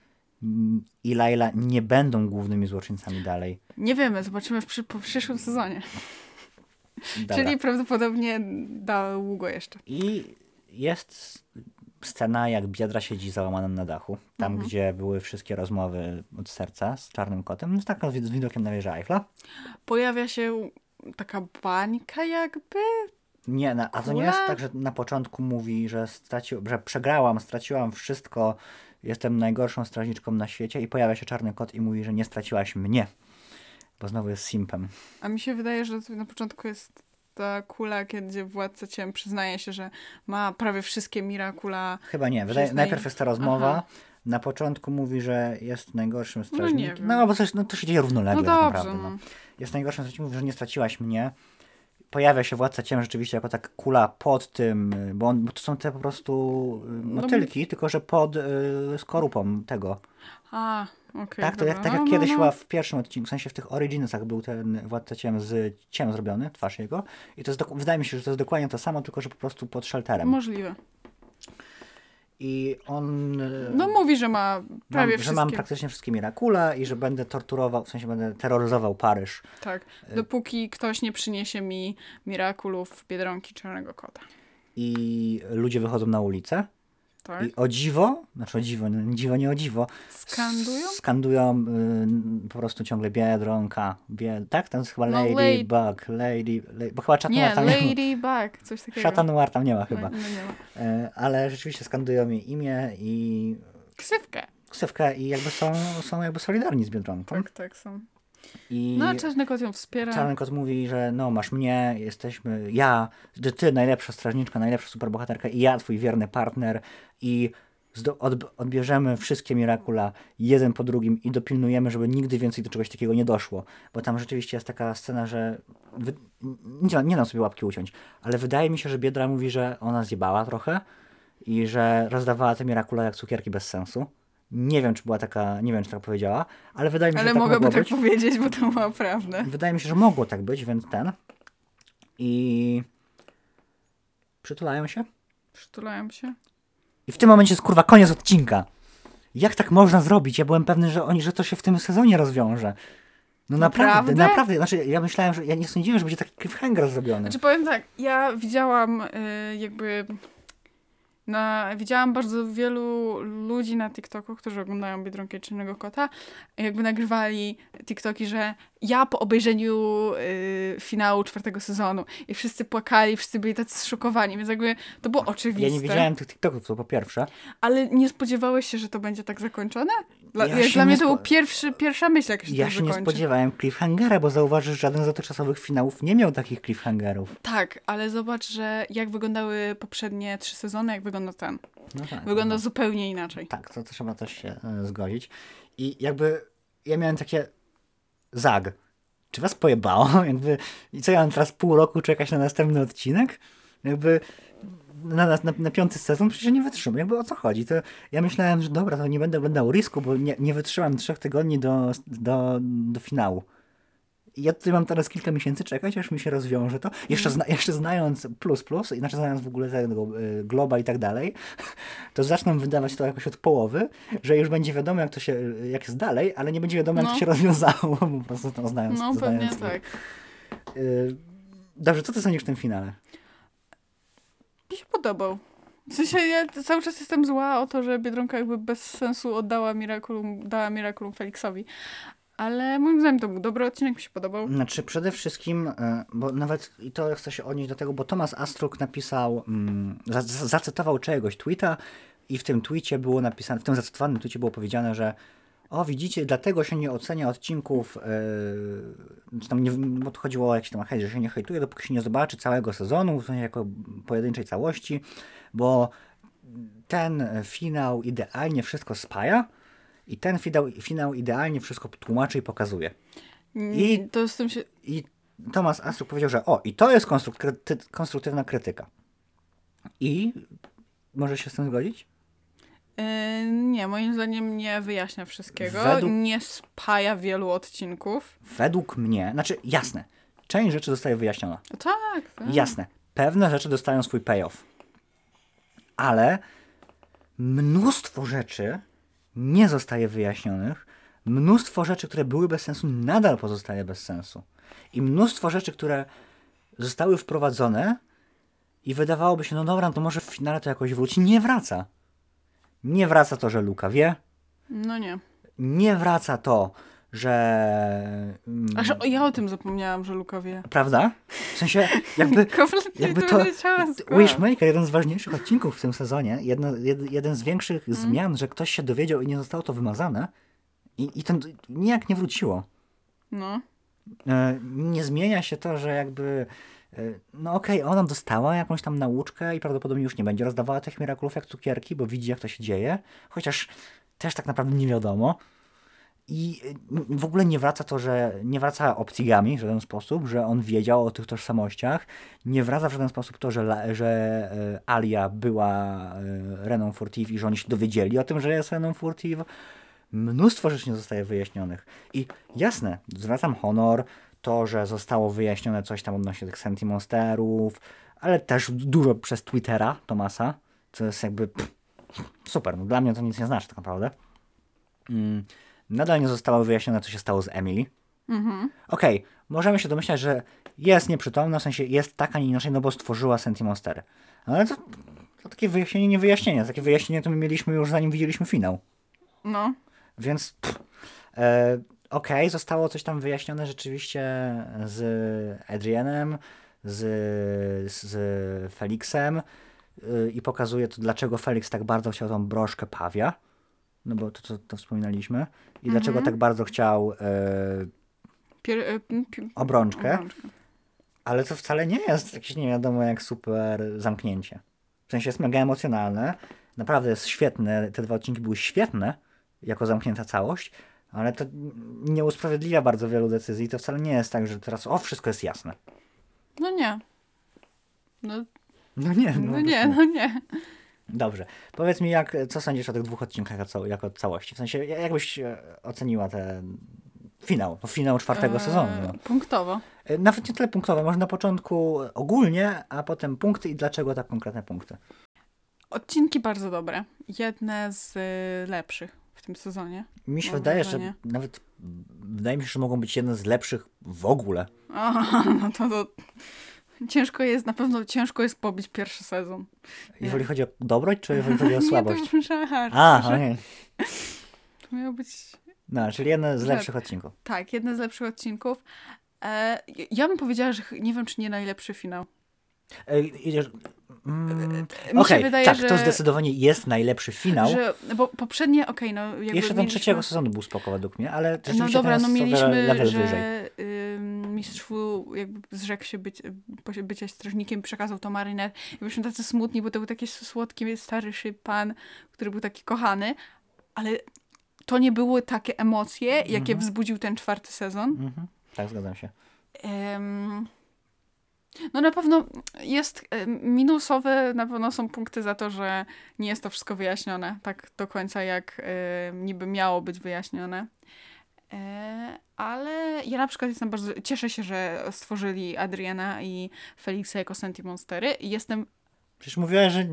i Laila nie będą głównymi złoczyńcami dalej. Nie wiemy, zobaczymy w przy, po przyszłym sezonie. Czyli prawdopodobnie długo jeszcze. I jest scena, jak Biedra siedzi załamana na dachu. Tam, mhm. gdzie były wszystkie rozmowy od serca z Czarnym Kotem. Z taką z widokiem na wieżę Eiffla. Pojawia się taka bańka jakby... Nie, na, a to nie jest tak, że na początku mówi, że, straci, że przegrałam, straciłam wszystko, jestem najgorszą strażniczką na świecie i pojawia się Czarny Kot i mówi, że nie straciłaś mnie, bo znowu jest simpem. A mi się wydaje, że na początku jest ta kula, kiedy władca ciem przyznaje się, że ma prawie wszystkie Miracula. Chyba nie, wydaje, najpierw jest ta rozmowa. Aha. Na początku mówi, że jest najgorszym strażnikiem. No, no bo coś, no, to się dzieje równolegle no tak naprawdę. No. No. Jest najgorszym strażnikiem, mówi, że nie straciłaś mnie. Pojawia się władca ciem rzeczywiście jako tak kula pod tym, bo, on, bo to są te po prostu motylki, no, tylko że pod y, skorupą tego. A, okej. Okay, tak, to jak, tak jak no, kiedyś no. Chyba w pierwszym odcinku, w sensie w tych Originsach był ten władca ciem z ciem zrobiony, twarz jego. I to jest, wydaje mi się, że to jest dokładnie to samo, tylko że po prostu pod shelterem. Możliwe. I on... No mówi, że ma prawie mam, wszystkie. Że mam praktycznie wszystkie Miracula i że będę torturował, w sensie będę terroryzował Paryż. Tak, dopóki ktoś nie przyniesie mi Miraculów, Biedronki, Czarnego Kota. I ludzie wychodzą na ulicę. Tak. I o dziwo, znaczy o dziwo, dziwo nie o dziwo. Skandują? Skandują y, po prostu ciągle Biedronka. Bied... Tak? Tam jest chyba no, Ladybug. Lady, lady, bo chyba Chat Noir tam lady nie ma. Ladybug, coś takiego. Chat Noir tam nie ma chyba. No, nie ma. Y, ale rzeczywiście skandują jej imię i... Ksywkę. Ksywkę i jakby są, są jakby solidarni z Biedronką. Tak, tak są. I no, Czarny Kot ją wspiera. Czarny Kot mówi, że no masz mnie, jesteśmy ja, ty, ty najlepsza strażniczka, najlepsza superbohaterka i ja, twój wierny partner i zdo- od- odbierzemy wszystkie Miracula jeden po drugim i dopilnujemy, żeby nigdy więcej do czegoś takiego nie doszło. Bo tam rzeczywiście jest taka scena, że wy- nie, nie dam sobie łapki uciąć, ale wydaje mi się, że Biedra mówi, że ona zjebała trochę i że rozdawała te Miracula jak cukierki bez sensu. Nie wiem, czy była taka, nie wiem, czy tak powiedziała, ale wydaje mi się, ale że tak mogłaby tak być. powiedzieć, bo to była prawda. Wydaje mi się, że mogło tak być, więc ten. I przytulają się. Przytulają się. I w tym momencie jest, kurwa, koniec odcinka. Jak tak można zrobić? Ja byłem pewny, że oni, że to się w tym sezonie rozwiąże. No naprawdę, naprawdę, naprawdę. Znaczy, ja myślałem, że ja nie sądziłem, że będzie taki cliffhanger zrobiony. Znaczy, powiem tak, ja widziałam yy, jakby... Na, widziałam bardzo wielu ludzi na TikToku, którzy oglądają Biedronkę i Czarnego Kota, jakby nagrywali TikToki, że ja po obejrzeniu y, finału czwartego sezonu i wszyscy płakali, wszyscy byli tacy zszokowani, więc jakby to było oczywiste. Ja nie widziałem tych TikToków, to po pierwsze. Ale nie spodziewałeś się, że to będzie tak zakończone? Dla, ja jak dla mnie spo... to był pierwszy, pierwsza myśl, jak się ja to się zakończy. Nie spodziewałem cliffhangera, bo zauważysz, że żaden z dotychczasowych finałów nie miał takich cliffhangerów. Tak, ale zobacz, że jak wyglądały poprzednie trzy sezony, jak wygląda ten. No tak, wygląda no. zupełnie inaczej. Tak, to trzeba też się y, zgodzić. I jakby ja miałem takie Zag. Czy was pojebało? Jakby, i co ja mam teraz pół roku czekać na następny odcinek? Jakby na, na, na piąty sezon przecież nie wytrzymam. Jakby o co chodzi? To ja myślałem, że dobra, to nie będę oglądał Risku, bo nie, nie wytrzymam trzech tygodni do, do, do finału. I ja tutaj mam teraz kilka miesięcy czekać, aż mi się rozwiąże to. Jeszcze, zna, jeszcze znając plus plus, inaczej znając w ogóle tego globa i tak dalej, to zaczną wydawać to jakoś od połowy, że już będzie wiadomo, jak to się, jak jest dalej, ale nie będzie wiadomo, jak no. to się rozwiązało, po prostu to znając. No, pewnie tak. Y, dobrze, co ty sądzisz w tym finale? Mi się podobał. W sensie ja cały czas jestem zła o to, że Biedronka jakby bez sensu oddała Miraculum, dała Miraculum Felixowi. Ale moim zdaniem to był dobry odcinek, mi się podobał. Znaczy przede wszystkim, bo nawet i to chcę się odnieść do tego, bo Thomas Astruc napisał, mm, za, za, zacytował czegoś tweeta i w tym tweecie było napisane, w tym zacytowanym tweecie było powiedziane, że o widzicie, dlatego się nie ocenia odcinków, yy, czy tam nie, bo to chodziło o jakiś tam hejt, że się nie hejtuje, dopóki się nie zobaczy całego sezonu, w sensie jako pojedynczej całości, bo ten finał idealnie wszystko spaja i ten finał, finał idealnie wszystko tłumaczy i pokazuje. I to z tym się... I Thomas Astruc powiedział, że o, i to jest konstruktywna krytyka. I możesz się z tym zgodzić? Yy, nie, moim zdaniem nie wyjaśnia wszystkiego, według... nie spaja wielu odcinków. Według mnie, znaczy jasne, część rzeczy zostaje wyjaśniona. Tak, tak. Jasne, pewne rzeczy dostają swój payoff, ale mnóstwo rzeczy nie zostaje wyjaśnionych, mnóstwo rzeczy, które były bez sensu, nadal pozostaje bez sensu. I mnóstwo rzeczy, które zostały wprowadzone i wydawałoby się, no dobra, to może w finale to jakoś wróci, nie wraca. Nie wraca to, że Luka wie. No nie. Nie wraca to, że... Aż o, ja o tym zapomniałam, że Luka wie. Prawda? W sensie jakby... Kompletnie jakby to... Wishmaker, jeden z ważniejszych odcinków w tym sezonie, jedno, jed, jeden z większych mm. zmian, że ktoś się dowiedział i nie zostało to wymazane i, i to nijak nie wróciło. No. Nie zmienia się to, że jakby... No okej, okay, ona dostała jakąś tam nauczkę i prawdopodobnie już nie będzie rozdawała tych mirakulów jak cukierki, bo widzi jak to się dzieje, chociaż też tak naprawdę nie wiadomo. I w ogóle nie wraca to, że nie wraca opcjami w żaden sposób, że on wiedział o tych tożsamościach, nie wraca w żaden sposób to, że, że Alya była Reną Furtif i że oni się dowiedzieli o tym, że jest Reną Furtif. Mnóstwo rzeczy nie zostaje wyjaśnionych. I jasne, zwracam honor, to, że zostało wyjaśnione coś tam odnośnie tych Sentimonsterów, ale też dużo przez Twittera Thomasa, co jest jakby pff, super, no dla mnie to nic nie znaczy tak naprawdę. Mm, nadal nie zostało wyjaśnione, co się stało z Emilie. Mhm. Okej, okay, możemy się domyślać, że jest nieprzytomna, w sensie jest taka, nie inaczej, no bo stworzyła Sentimonstery. Ale to, to takie wyjaśnienie, nie wyjaśnienie. Takie wyjaśnienie to my mieliśmy już zanim widzieliśmy finał. No. Więc pff, e, Okej, okay, zostało coś tam wyjaśnione rzeczywiście z Adrienem, z, z Felixem yy, i pokazuje to, dlaczego Felix tak bardzo chciał tą broszkę pawia, no bo to, to, to wspominaliśmy, i mhm. dlaczego tak bardzo chciał yy, Pier, y, pi, obrączkę, obrączkę, ale to wcale nie jest jakieś nie wiadomo jak super zamknięcie. W sensie jest mega emocjonalne, naprawdę jest świetne, te dwa odcinki były świetne jako zamknięta całość, ale to nie usprawiedliwia bardzo wielu decyzji. To wcale nie jest tak, że teraz o, wszystko jest jasne. No nie. No, no nie. No, no nie, no nie. Dobrze. Powiedz mi, jak, co sądzisz o tych dwóch odcinkach jako całości? W sensie, jak byś oceniła ten finał? Finał czwartego eee, sezonu. No. Punktowo. Nawet nie tyle punktowo. Może na początku ogólnie, a potem punkty i dlaczego tak konkretne punkty? Odcinki bardzo dobre. Jedne z lepszych w tym sezonie. Mi się wydaje, wrażenie. że nawet wydaje mi się, że mogą być jedne z lepszych w ogóle. Aha, no to, to ciężko jest, na pewno ciężko jest pobić pierwszy sezon. Jeżeli nie. chodzi o dobroć, czy jeżeli chodzi o słabość? Nie, to już myślałam, Aha, nie. To miało być... No, czyli jedne z lepszych odcinków. Tak, jedne z lepszych odcinków. E, ja bym powiedziała, że nie wiem, czy nie najlepszy finał. E, idziesz... Mm, okej, okay, tak, że, to zdecydowanie jest najlepszy finał. Że, bo poprzednie, okej, okay, no... Jakby jeszcze ten mieliśmy... trzeciego sezonu był spoko według mnie, ale... No dobra, no mieliśmy, level że wyżej. Y, Mistrz Fu jakby zrzekł się być, bycia strażnikiem, przekazał to Marinette. I byliśmy tacy smutni, bo to był taki słodki, stary szypan, który był taki kochany, ale to nie były takie emocje, jakie mm-hmm. wzbudził ten czwarty sezon. Mm-hmm. Tak, zgadzam się. Ym... No na pewno jest minusowe, na pewno są punkty za to, że nie jest to wszystko wyjaśnione tak do końca, jak y, niby miało być wyjaśnione. Y, ale ja na przykład jestem bardzo, cieszę się, że stworzyli Adriena i Felixa jako Sentimonstery i jestem... Przecież mówiłaś, że...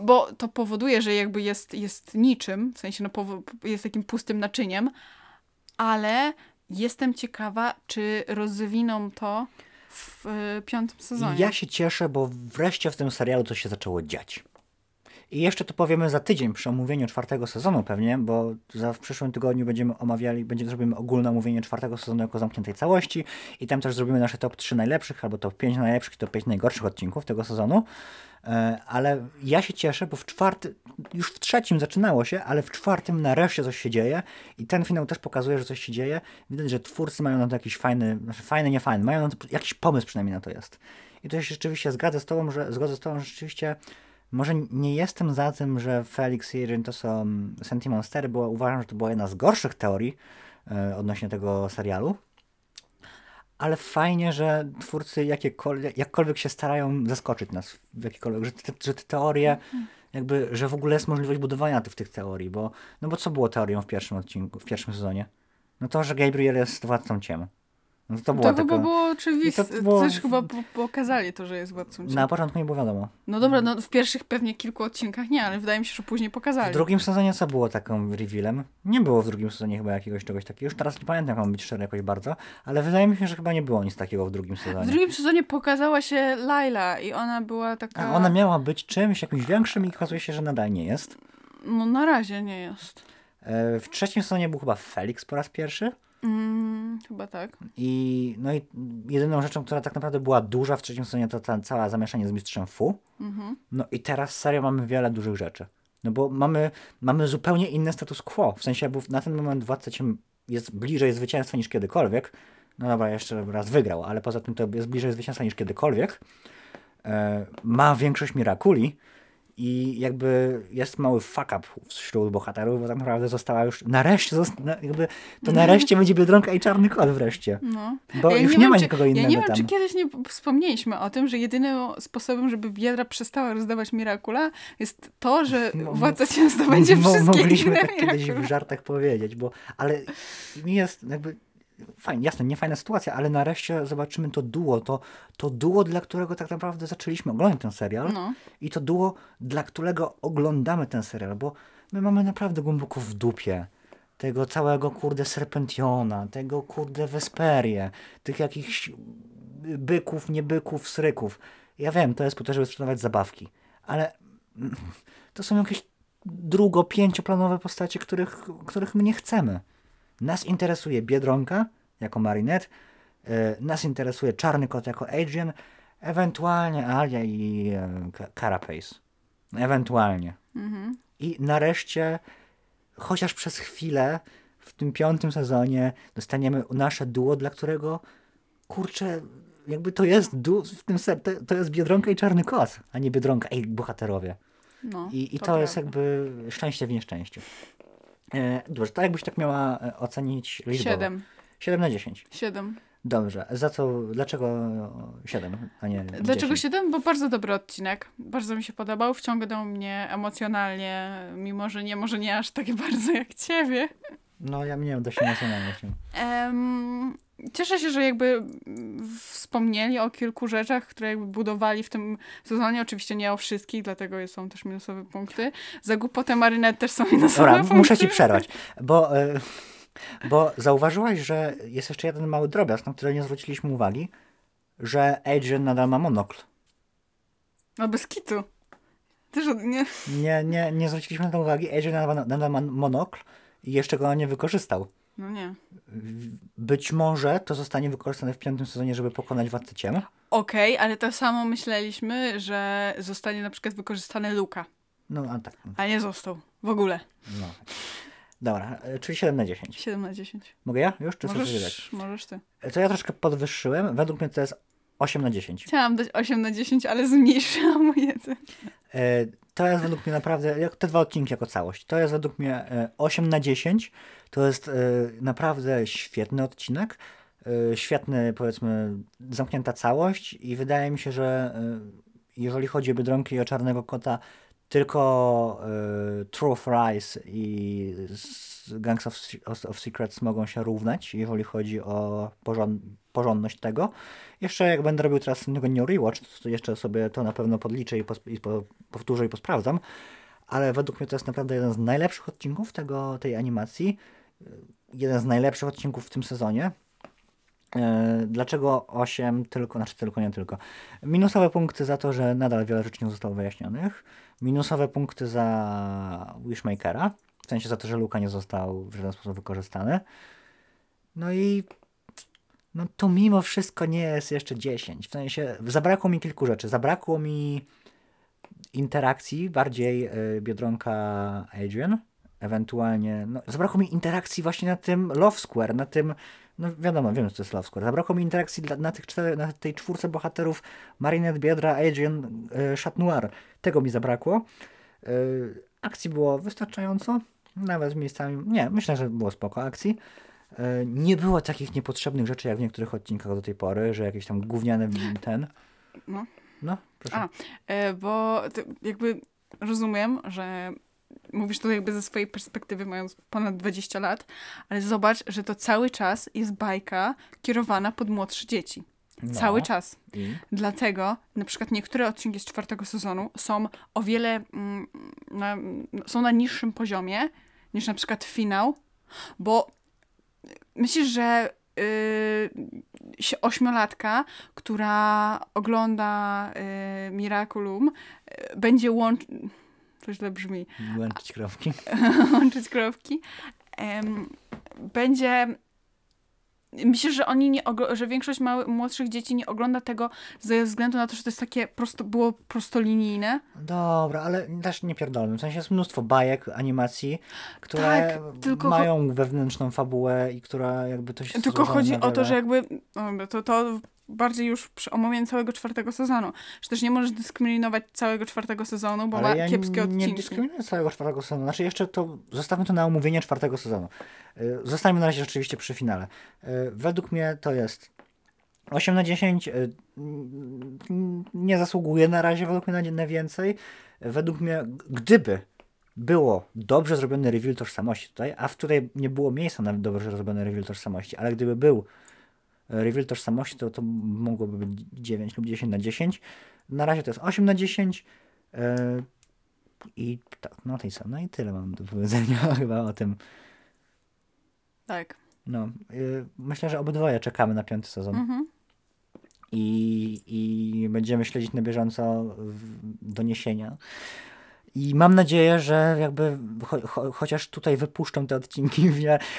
Bo to powoduje, że jakby jest, jest niczym, w sensie no, jest takim pustym naczyniem, ale jestem ciekawa, czy rozwiną to w y, piątym sezonie. Ja się cieszę, bo wreszcie w tym serialu coś się zaczęło dziać. I jeszcze to powiemy za tydzień przy omówieniu czwartego sezonu pewnie, bo za, w przyszłym tygodniu będziemy omawiali, będziemy, zrobimy ogólne omówienie czwartego sezonu jako zamkniętej całości i tam też zrobimy nasze top trzy najlepszych, albo top pięć najlepszych i top pięć najgorszych odcinków tego sezonu. Yy, ale ja się cieszę, bo w czwartym, już w trzecim zaczynało się, ale w czwartym nareszcie coś się dzieje i ten finał też pokazuje, że coś się dzieje. Widać, że twórcy mają na to jakiś fajny, znaczy fajny, nie fajny, mają na to jakiś pomysł przynajmniej na to jest. I to się rzeczywiście zgadzę z tobą, że, zgodzę z tobą, że rzeczywiście Może nie jestem za tym, że Felix i Adrien to są Sentimonstery, bo uważam, że to była jedna z gorszych teorii y, odnośnie tego serialu. Ale fajnie, że twórcy jakiekolwiek, jakkolwiek się starają zaskoczyć nas, w jakikolwiek, że te, że te teorie, jakby, że w ogóle jest możliwość budowania tych, tych teorii, bo, no bo co było teorią w pierwszym odcinku, w pierwszym sezonie? No to, że Gabriel jest władcą ciemu. No to, to chyba taka... było oczywiste. To było... Też chyba pokazali to, że jest władcą cienia. Na początku nie było wiadomo. No dobra, no w pierwszych pewnie kilku odcinkach nie, ale wydaje mi się, że później pokazali. W drugim sezonie co było taką revealem? Nie było w drugim sezonie chyba jakiegoś czegoś takiego. Już teraz nie pamiętam, jak mam być szczery jakoś bardzo, ale wydaje mi się, że chyba nie było nic takiego w drugim sezonie. W drugim sezonie pokazała się Lila i ona była taka... A ona miała być czymś, jakimś większym i okazuje się, że nadal nie jest. No na razie nie jest. W trzecim sezonie był chyba Felix po raz pierwszy. Mm, chyba tak. I, no i jedyną rzeczą, która tak naprawdę była duża w trzecim sezonie, to ta cała zamieszanie z Mistrzem Fu. Mm-hmm. No i teraz serio mamy wiele dużych rzeczy. No bo mamy, mamy zupełnie inny status quo. W sensie, bo na ten moment władca jest bliżej zwycięstwa niż kiedykolwiek. No dobra, jeszcze raz wygrał, ale poza tym to jest bliżej zwycięstwa niż kiedykolwiek. E, ma większość Miraculi. I jakby jest mały fuck up wśród bohaterów, bo tak naprawdę została już, nareszcie, zosta- jakby to nareszcie będzie Biedronka i Czarny Kot wreszcie. No. Bo ja już nie, nie wiem, ma czy, nikogo innego tam. Ja nie wiem, tam. Czy kiedyś nie wspomnieliśmy o tym, że jedynym sposobem, żeby Biedra przestała rozdawać Miracula, jest to, że władca cię zdobędzie wszystkie inne mogliśmy tak Miracula. Kiedyś w żartach powiedzieć, bo, ale jest jakby... Fajnie, jasne, niefajna sytuacja, ale nareszcie zobaczymy to duo, to, to duo, dla którego tak naprawdę zaczęliśmy oglądać ten serial no. I to duo, dla którego oglądamy ten serial, bo my mamy naprawdę głęboko w dupie tego całego kurde Serpentiona, tego kurde Vesperie, tych jakichś byków, niebyków, sryków. Ja wiem, to jest po to, żeby sprzedawać zabawki, ale to są jakieś drugo, pięcioplanowe postacie, których, których my nie chcemy. Nas interesuje Biedronka jako Marinette, yy, nas interesuje Czarny Kot jako Adrien, ewentualnie Alya i yy, Carapace. Ewentualnie. Mm-hmm. I nareszcie, chociaż przez chwilę, w tym piątym sezonie dostaniemy nasze duo, dla którego, kurczę, jakby to jest duo, w tym ser- to, to jest Biedronka i Czarny Kot, a nie Biedronka i bohaterowie. No, I, i to, to jest jakby szczęście w nieszczęściu. Dobrze, to jakbyś tak miała ocenić liczbę? siedem. siedem na dziesięć. siedem. Dobrze, za co, dlaczego siedem, a nie dziesięć? Dlaczego siedem? Bo bardzo dobry odcinek. Bardzo mi się podobał, wciągnął mnie emocjonalnie, mimo że nie, może nie aż tak bardzo jak ciebie. No, ja mnie dość emocjonalnie. um, Cieszę się, że jakby wspomnieli o kilku rzeczach, które jakby budowali w tym sezonie. Oczywiście nie o wszystkich, dlatego są też minusowe punkty. Za głupotę Marinette też są minusowe Dobra, punkty. Muszę ci przerwać, bo, bo zauważyłaś, że jest jeszcze jeden mały drobiazg, na który nie zwróciliśmy uwagi, że Adrien nadal ma monokl. No bez kitu. Też od, nie. nie, nie, nie zwróciliśmy na to uwagi. Adrien nadal, nadal ma monokl i jeszcze go nie wykorzystał. No nie. Być może to zostanie wykorzystane w piątym sezonie, żeby pokonać władcę cienia. Okej, okay, ale to samo myśleliśmy, że zostanie na przykład wykorzystany Luka. No, a tak. A nie został. W ogóle. No. Dobra, czyli siedem na dziesięć. siedem na dziesięć. Mogę ja? Już? Czy możesz, chcesz możesz ty. To ja troszkę podwyższyłem. Według mnie to jest osiem na dziesięć. Chciałam dać osiem na dziesięć, ale zmniejszyłam o jeden. To jest według mnie naprawdę, jak te dwa odcinki jako całość, to jest według mnie osiem na dziesięć. To jest naprawdę świetny odcinek, świetny, powiedzmy, zamknięta całość i wydaje mi się, że jeżeli chodzi o Biedronkę i o Czarnego Kota, tylko Truth Lies i Gangs of, of Secrets mogą się równać, jeżeli chodzi o porząd, porządność tego. Jeszcze jak będę robił teraz New Rewatch, to jeszcze sobie to na pewno podliczę i, posp- i po- powtórzę i posprawdzam. Ale według mnie to jest naprawdę jeden z najlepszych odcinków tego, tej animacji. Jeden z najlepszych odcinków w tym sezonie. Dlaczego osiem? Tylko, znaczy tylko, nie tylko. Minusowe punkty za to, że nadal wiele rzeczy nie zostało wyjaśnionych. Minusowe punkty za Wishmakera. W sensie za to, że Luka nie został w żaden sposób wykorzystany. No i no to mimo wszystko nie jest jeszcze dziesięć. W sensie zabrakło mi kilku rzeczy. Zabrakło mi interakcji bardziej Biedronka Adrien. ewentualnie, no, zabrakło mi interakcji właśnie na tym Love Square, na tym, no wiadomo, wiem, że to jest Love Square, zabrakło mi interakcji dla, na, tych czter, na tej czwórce bohaterów Marinette, Biedra, Adrien, y, Chat Noir, tego mi zabrakło. Y, akcji było wystarczająco, nawet z miejscami, nie, myślę, że było spoko akcji. Y, nie było takich niepotrzebnych rzeczy, jak w niektórych odcinkach do tej pory, że jakieś tam gówniane ten... No. No, proszę. A, y, bo jakby rozumiem, że mówisz to jakby ze swojej perspektywy, mając ponad dwadzieścia lat, ale zobacz, że to cały czas jest bajka kierowana pod młodsze dzieci. No. Cały czas. I? Dlatego na przykład niektóre odcinki z czwartego sezonu są o wiele mm, na, są na niższym poziomie niż na przykład finał, bo myślisz, że Yy, ośmiolatka, która ogląda yy, Miraculum, yy, będzie łączyć... Coś źle brzmi. Łączyć krowki. Łączyć krowki. Yy, będzie... Myślę, że oni nie ogl- że większość mały, młodszych dzieci nie ogląda tego ze względu na to, że to jest takie prosto, było prostolinijne. Dobra, ale też nie pierdolę. W sensie jest mnóstwo bajek, animacji, które tak, tylko mają ho- wewnętrzną fabułę i która jakby to się... Tylko chodzi o to, że jakby... No, to, to bardziej już przy omówieniu całego czwartego sezonu. Że też nie możesz dyskryminować całego czwartego sezonu, bo ale ma ja kiepskie odcinki. Ale nie dyskryminuję całego czwartego sezonu. Znaczy jeszcze to... Zostawmy to na omówienie czwartego sezonu. Zostańmy na razie rzeczywiście przy finale. Według mnie to jest osiem na dziesięć. Nie zasługuje na razie według mnie na więcej. Według mnie, gdyby było dobrze zrobiony reveal tożsamości tutaj, a w której nie było miejsca na dobrze zrobiony reveal tożsamości, ale gdyby był reveal tożsamości, to to mogłoby być dziewięć lub dziesięć na dziesięć. Na razie to jest osiem na dziesięć. I tak, no, tej samej, no i tyle mam do powiedzenia chyba o tym. Tak. No, y, myślę, że obydwoje czekamy na piąty sezon. Mm-hmm. I, i będziemy śledzić na bieżąco doniesienia. I mam nadzieję, że jakby cho, cho, chociaż tutaj wypuszczą te odcinki.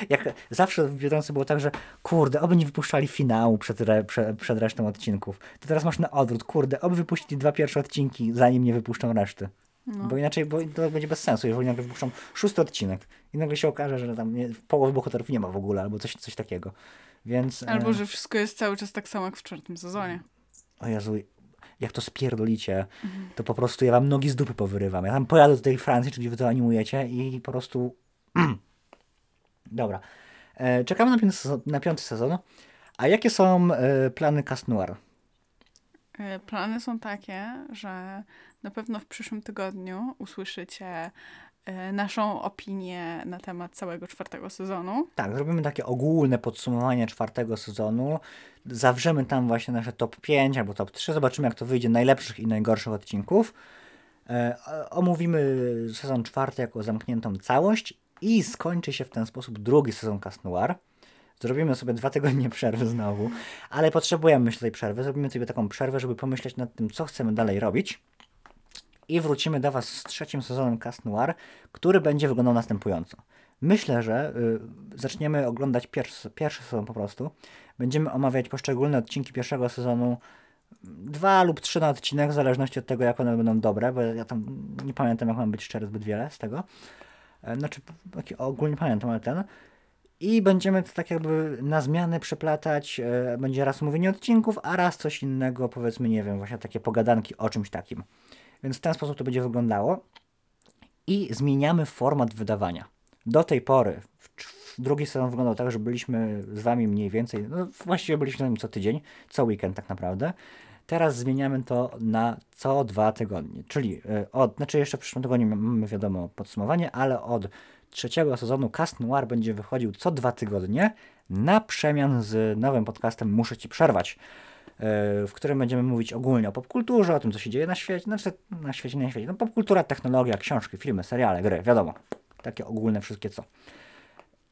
Jak zawsze w Biedronce było tak, że kurde, oby nie wypuszczali finału przed, re, przed, przed resztą odcinków. To teraz masz na odwrót, kurde, oby wypuścili dwa pierwsze odcinki, zanim nie wypuszczą reszty. No. Bo inaczej bo to będzie bez sensu, jeżeli nagle wypuszczą szósty odcinek i nagle się okaże, że tam nie, połowy bohaterów nie ma w ogóle, albo coś, coś takiego. Więc, albo, e... że wszystko jest cały czas tak samo jak w czwartym sezonie. O Jezu, jak to spierdolicie, mhm. to po prostu ja wam nogi z dupy powyrywam. Ja tam pojadę do tej Francji, czyli wy to animujecie i po prostu... Dobra. E, czekamy na piąty, sezon, na piąty sezon. A jakie są e, plany Cast Noir? Plany są takie, że na pewno w przyszłym tygodniu usłyszycie naszą opinię na temat całego czwartego sezonu. Tak, zrobimy takie ogólne podsumowanie czwartego sezonu. Zawrzemy tam właśnie nasze top pięć albo top trzy. Zobaczymy, jak to wyjdzie najlepszych i najgorszych odcinków. Omówimy sezon czwarty jako zamkniętą całość i skończy się w ten sposób drugi sezon Cast Noir. Zrobimy sobie dwa tygodnie przerwy znowu, ale potrzebujemy myślę tej przerwy. Zrobimy sobie taką przerwę, żeby pomyśleć nad tym, co chcemy dalej robić. I wrócimy do was z trzecim sezonem Cast Noir, który będzie wyglądał następująco. Myślę, że y, zaczniemy oglądać pierwszy, pierwszy sezon po prostu. Będziemy omawiać poszczególne odcinki pierwszego sezonu, dwa lub trzy na odcinek, w zależności od tego, jak one będą dobre, bo ja tam nie pamiętam, jak mam być szczery, zbyt wiele z tego. Y, znaczy, ogólnie pamiętam, ale ten... I będziemy to tak jakby na zmianę przeplatać, będzie raz mówienie odcinków, a raz coś innego, powiedzmy, nie wiem, właśnie takie pogadanki o czymś takim. Więc w ten sposób to będzie wyglądało. I zmieniamy format wydawania. Do tej pory drugi sezon wyglądał tak, że byliśmy z wami mniej więcej, no właściwie byliśmy z wami co tydzień, co weekend tak naprawdę. Teraz zmieniamy to na co dwa tygodnie, czyli od, znaczy jeszcze w przyszłym tygodniu mamy wiadomo podsumowanie, ale od trzeciego sezonu Cast Noir będzie wychodził co dwa tygodnie na przemian z nowym podcastem Muszę Ci Przerwać, w którym będziemy mówić ogólnie o popkulturze, o tym, co się dzieje na świecie, znaczy na świecie, nie na świecie, no popkultura, technologia, książki, filmy, seriale, gry, wiadomo, takie ogólne wszystkie co.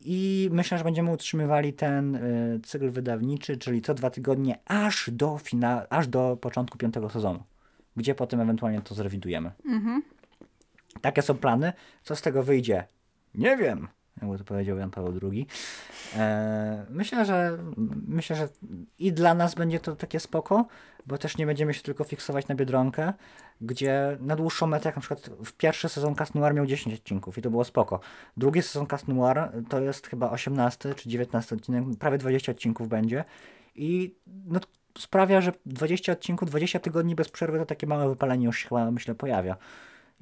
I myślę, że będziemy utrzymywali ten y, cykl wydawniczy, czyli co dwa tygodnie aż do fina- aż do początku piątego sezonu, gdzie potem ewentualnie to zrewidujemy. Mm-hmm. Takie są plany. Co z tego wyjdzie? Nie wiem. jakby to powiedział Jan Paweł drugi. E, myślę, że myślę, że i dla nas będzie to takie spoko, bo też nie będziemy się tylko fiksować na Biedronkę, gdzie na dłuższą metę, jak na przykład w pierwszy sezon Cast Noir miał dziesięć odcinków i to było spoko. Drugi sezon Cast Noir to jest chyba osiemnasty czy dziewiętnasty odcinek, prawie dwadzieścia odcinków będzie i no, sprawia, że dwadzieścia odcinków, dwadzieścia tygodni bez przerwy to takie małe wypalenie już się chyba, myślę, pojawia.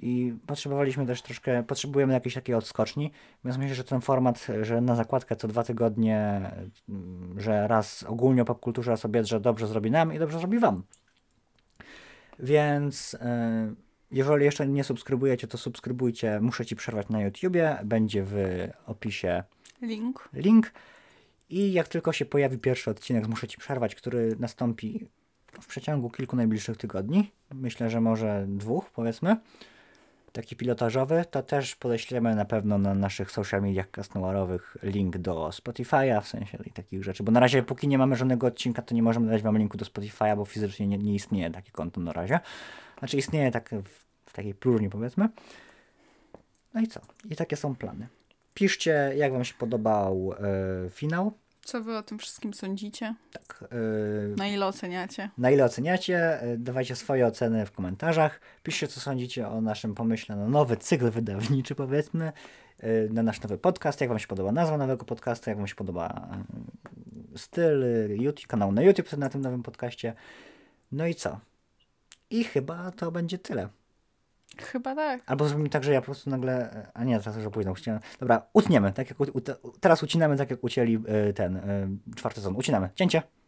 I potrzebowaliśmy też troszkę, potrzebujemy jakiejś takiej odskoczni, więc myślę, że ten format, że na zakładkę co dwa tygodnie, że raz ogólnie o popkulturze, raz o biedrze, dobrze zrobi nam i dobrze zrobi wam. Więc jeżeli jeszcze nie subskrybujecie, to subskrybujcie, Muszę Ci Przerwać na YouTubie, będzie w opisie link. link. I jak tylko się pojawi pierwszy odcinek z Muszę Ci Przerwać, który nastąpi w przeciągu kilku najbliższych tygodni, myślę, że może dwóch, powiedzmy, taki pilotażowy, to też podeślemy na pewno na naszych social mediach Cast Noirowych link do Spotify'a, w sensie i takich rzeczy, bo na razie póki nie mamy żadnego odcinka, to nie możemy dać wam linku do Spotify'a, bo fizycznie nie, nie istnieje takie konto na razie. Znaczy istnieje tak w, w takiej próżni, powiedzmy. No i co? I takie są plany. Piszcie, jak wam się podobał yy, finał. Co wy o tym wszystkim sądzicie? Tak. Yy, na ile oceniacie? Na ile oceniacie? Dawajcie swoje oceny w komentarzach. Piszcie, co sądzicie o naszym pomyśle na nowy cykl wydawniczy, powiedzmy, yy, na nasz nowy podcast. Jak wam się podoba nazwa nowego podcastu? Jak wam się podoba yy, styl YouTube, kanał na YouTube na tym nowym podcaście? No i co? I chyba to będzie tyle. Chyba tak. Albo zrobimy tak, że ja po prostu nagle... A nie, teraz już późno ucinamy. Dobra, utniemy. Tak jak u... Teraz ucinamy tak, jak ucięli ten czwarty sezon. Ucinamy. Cięcie.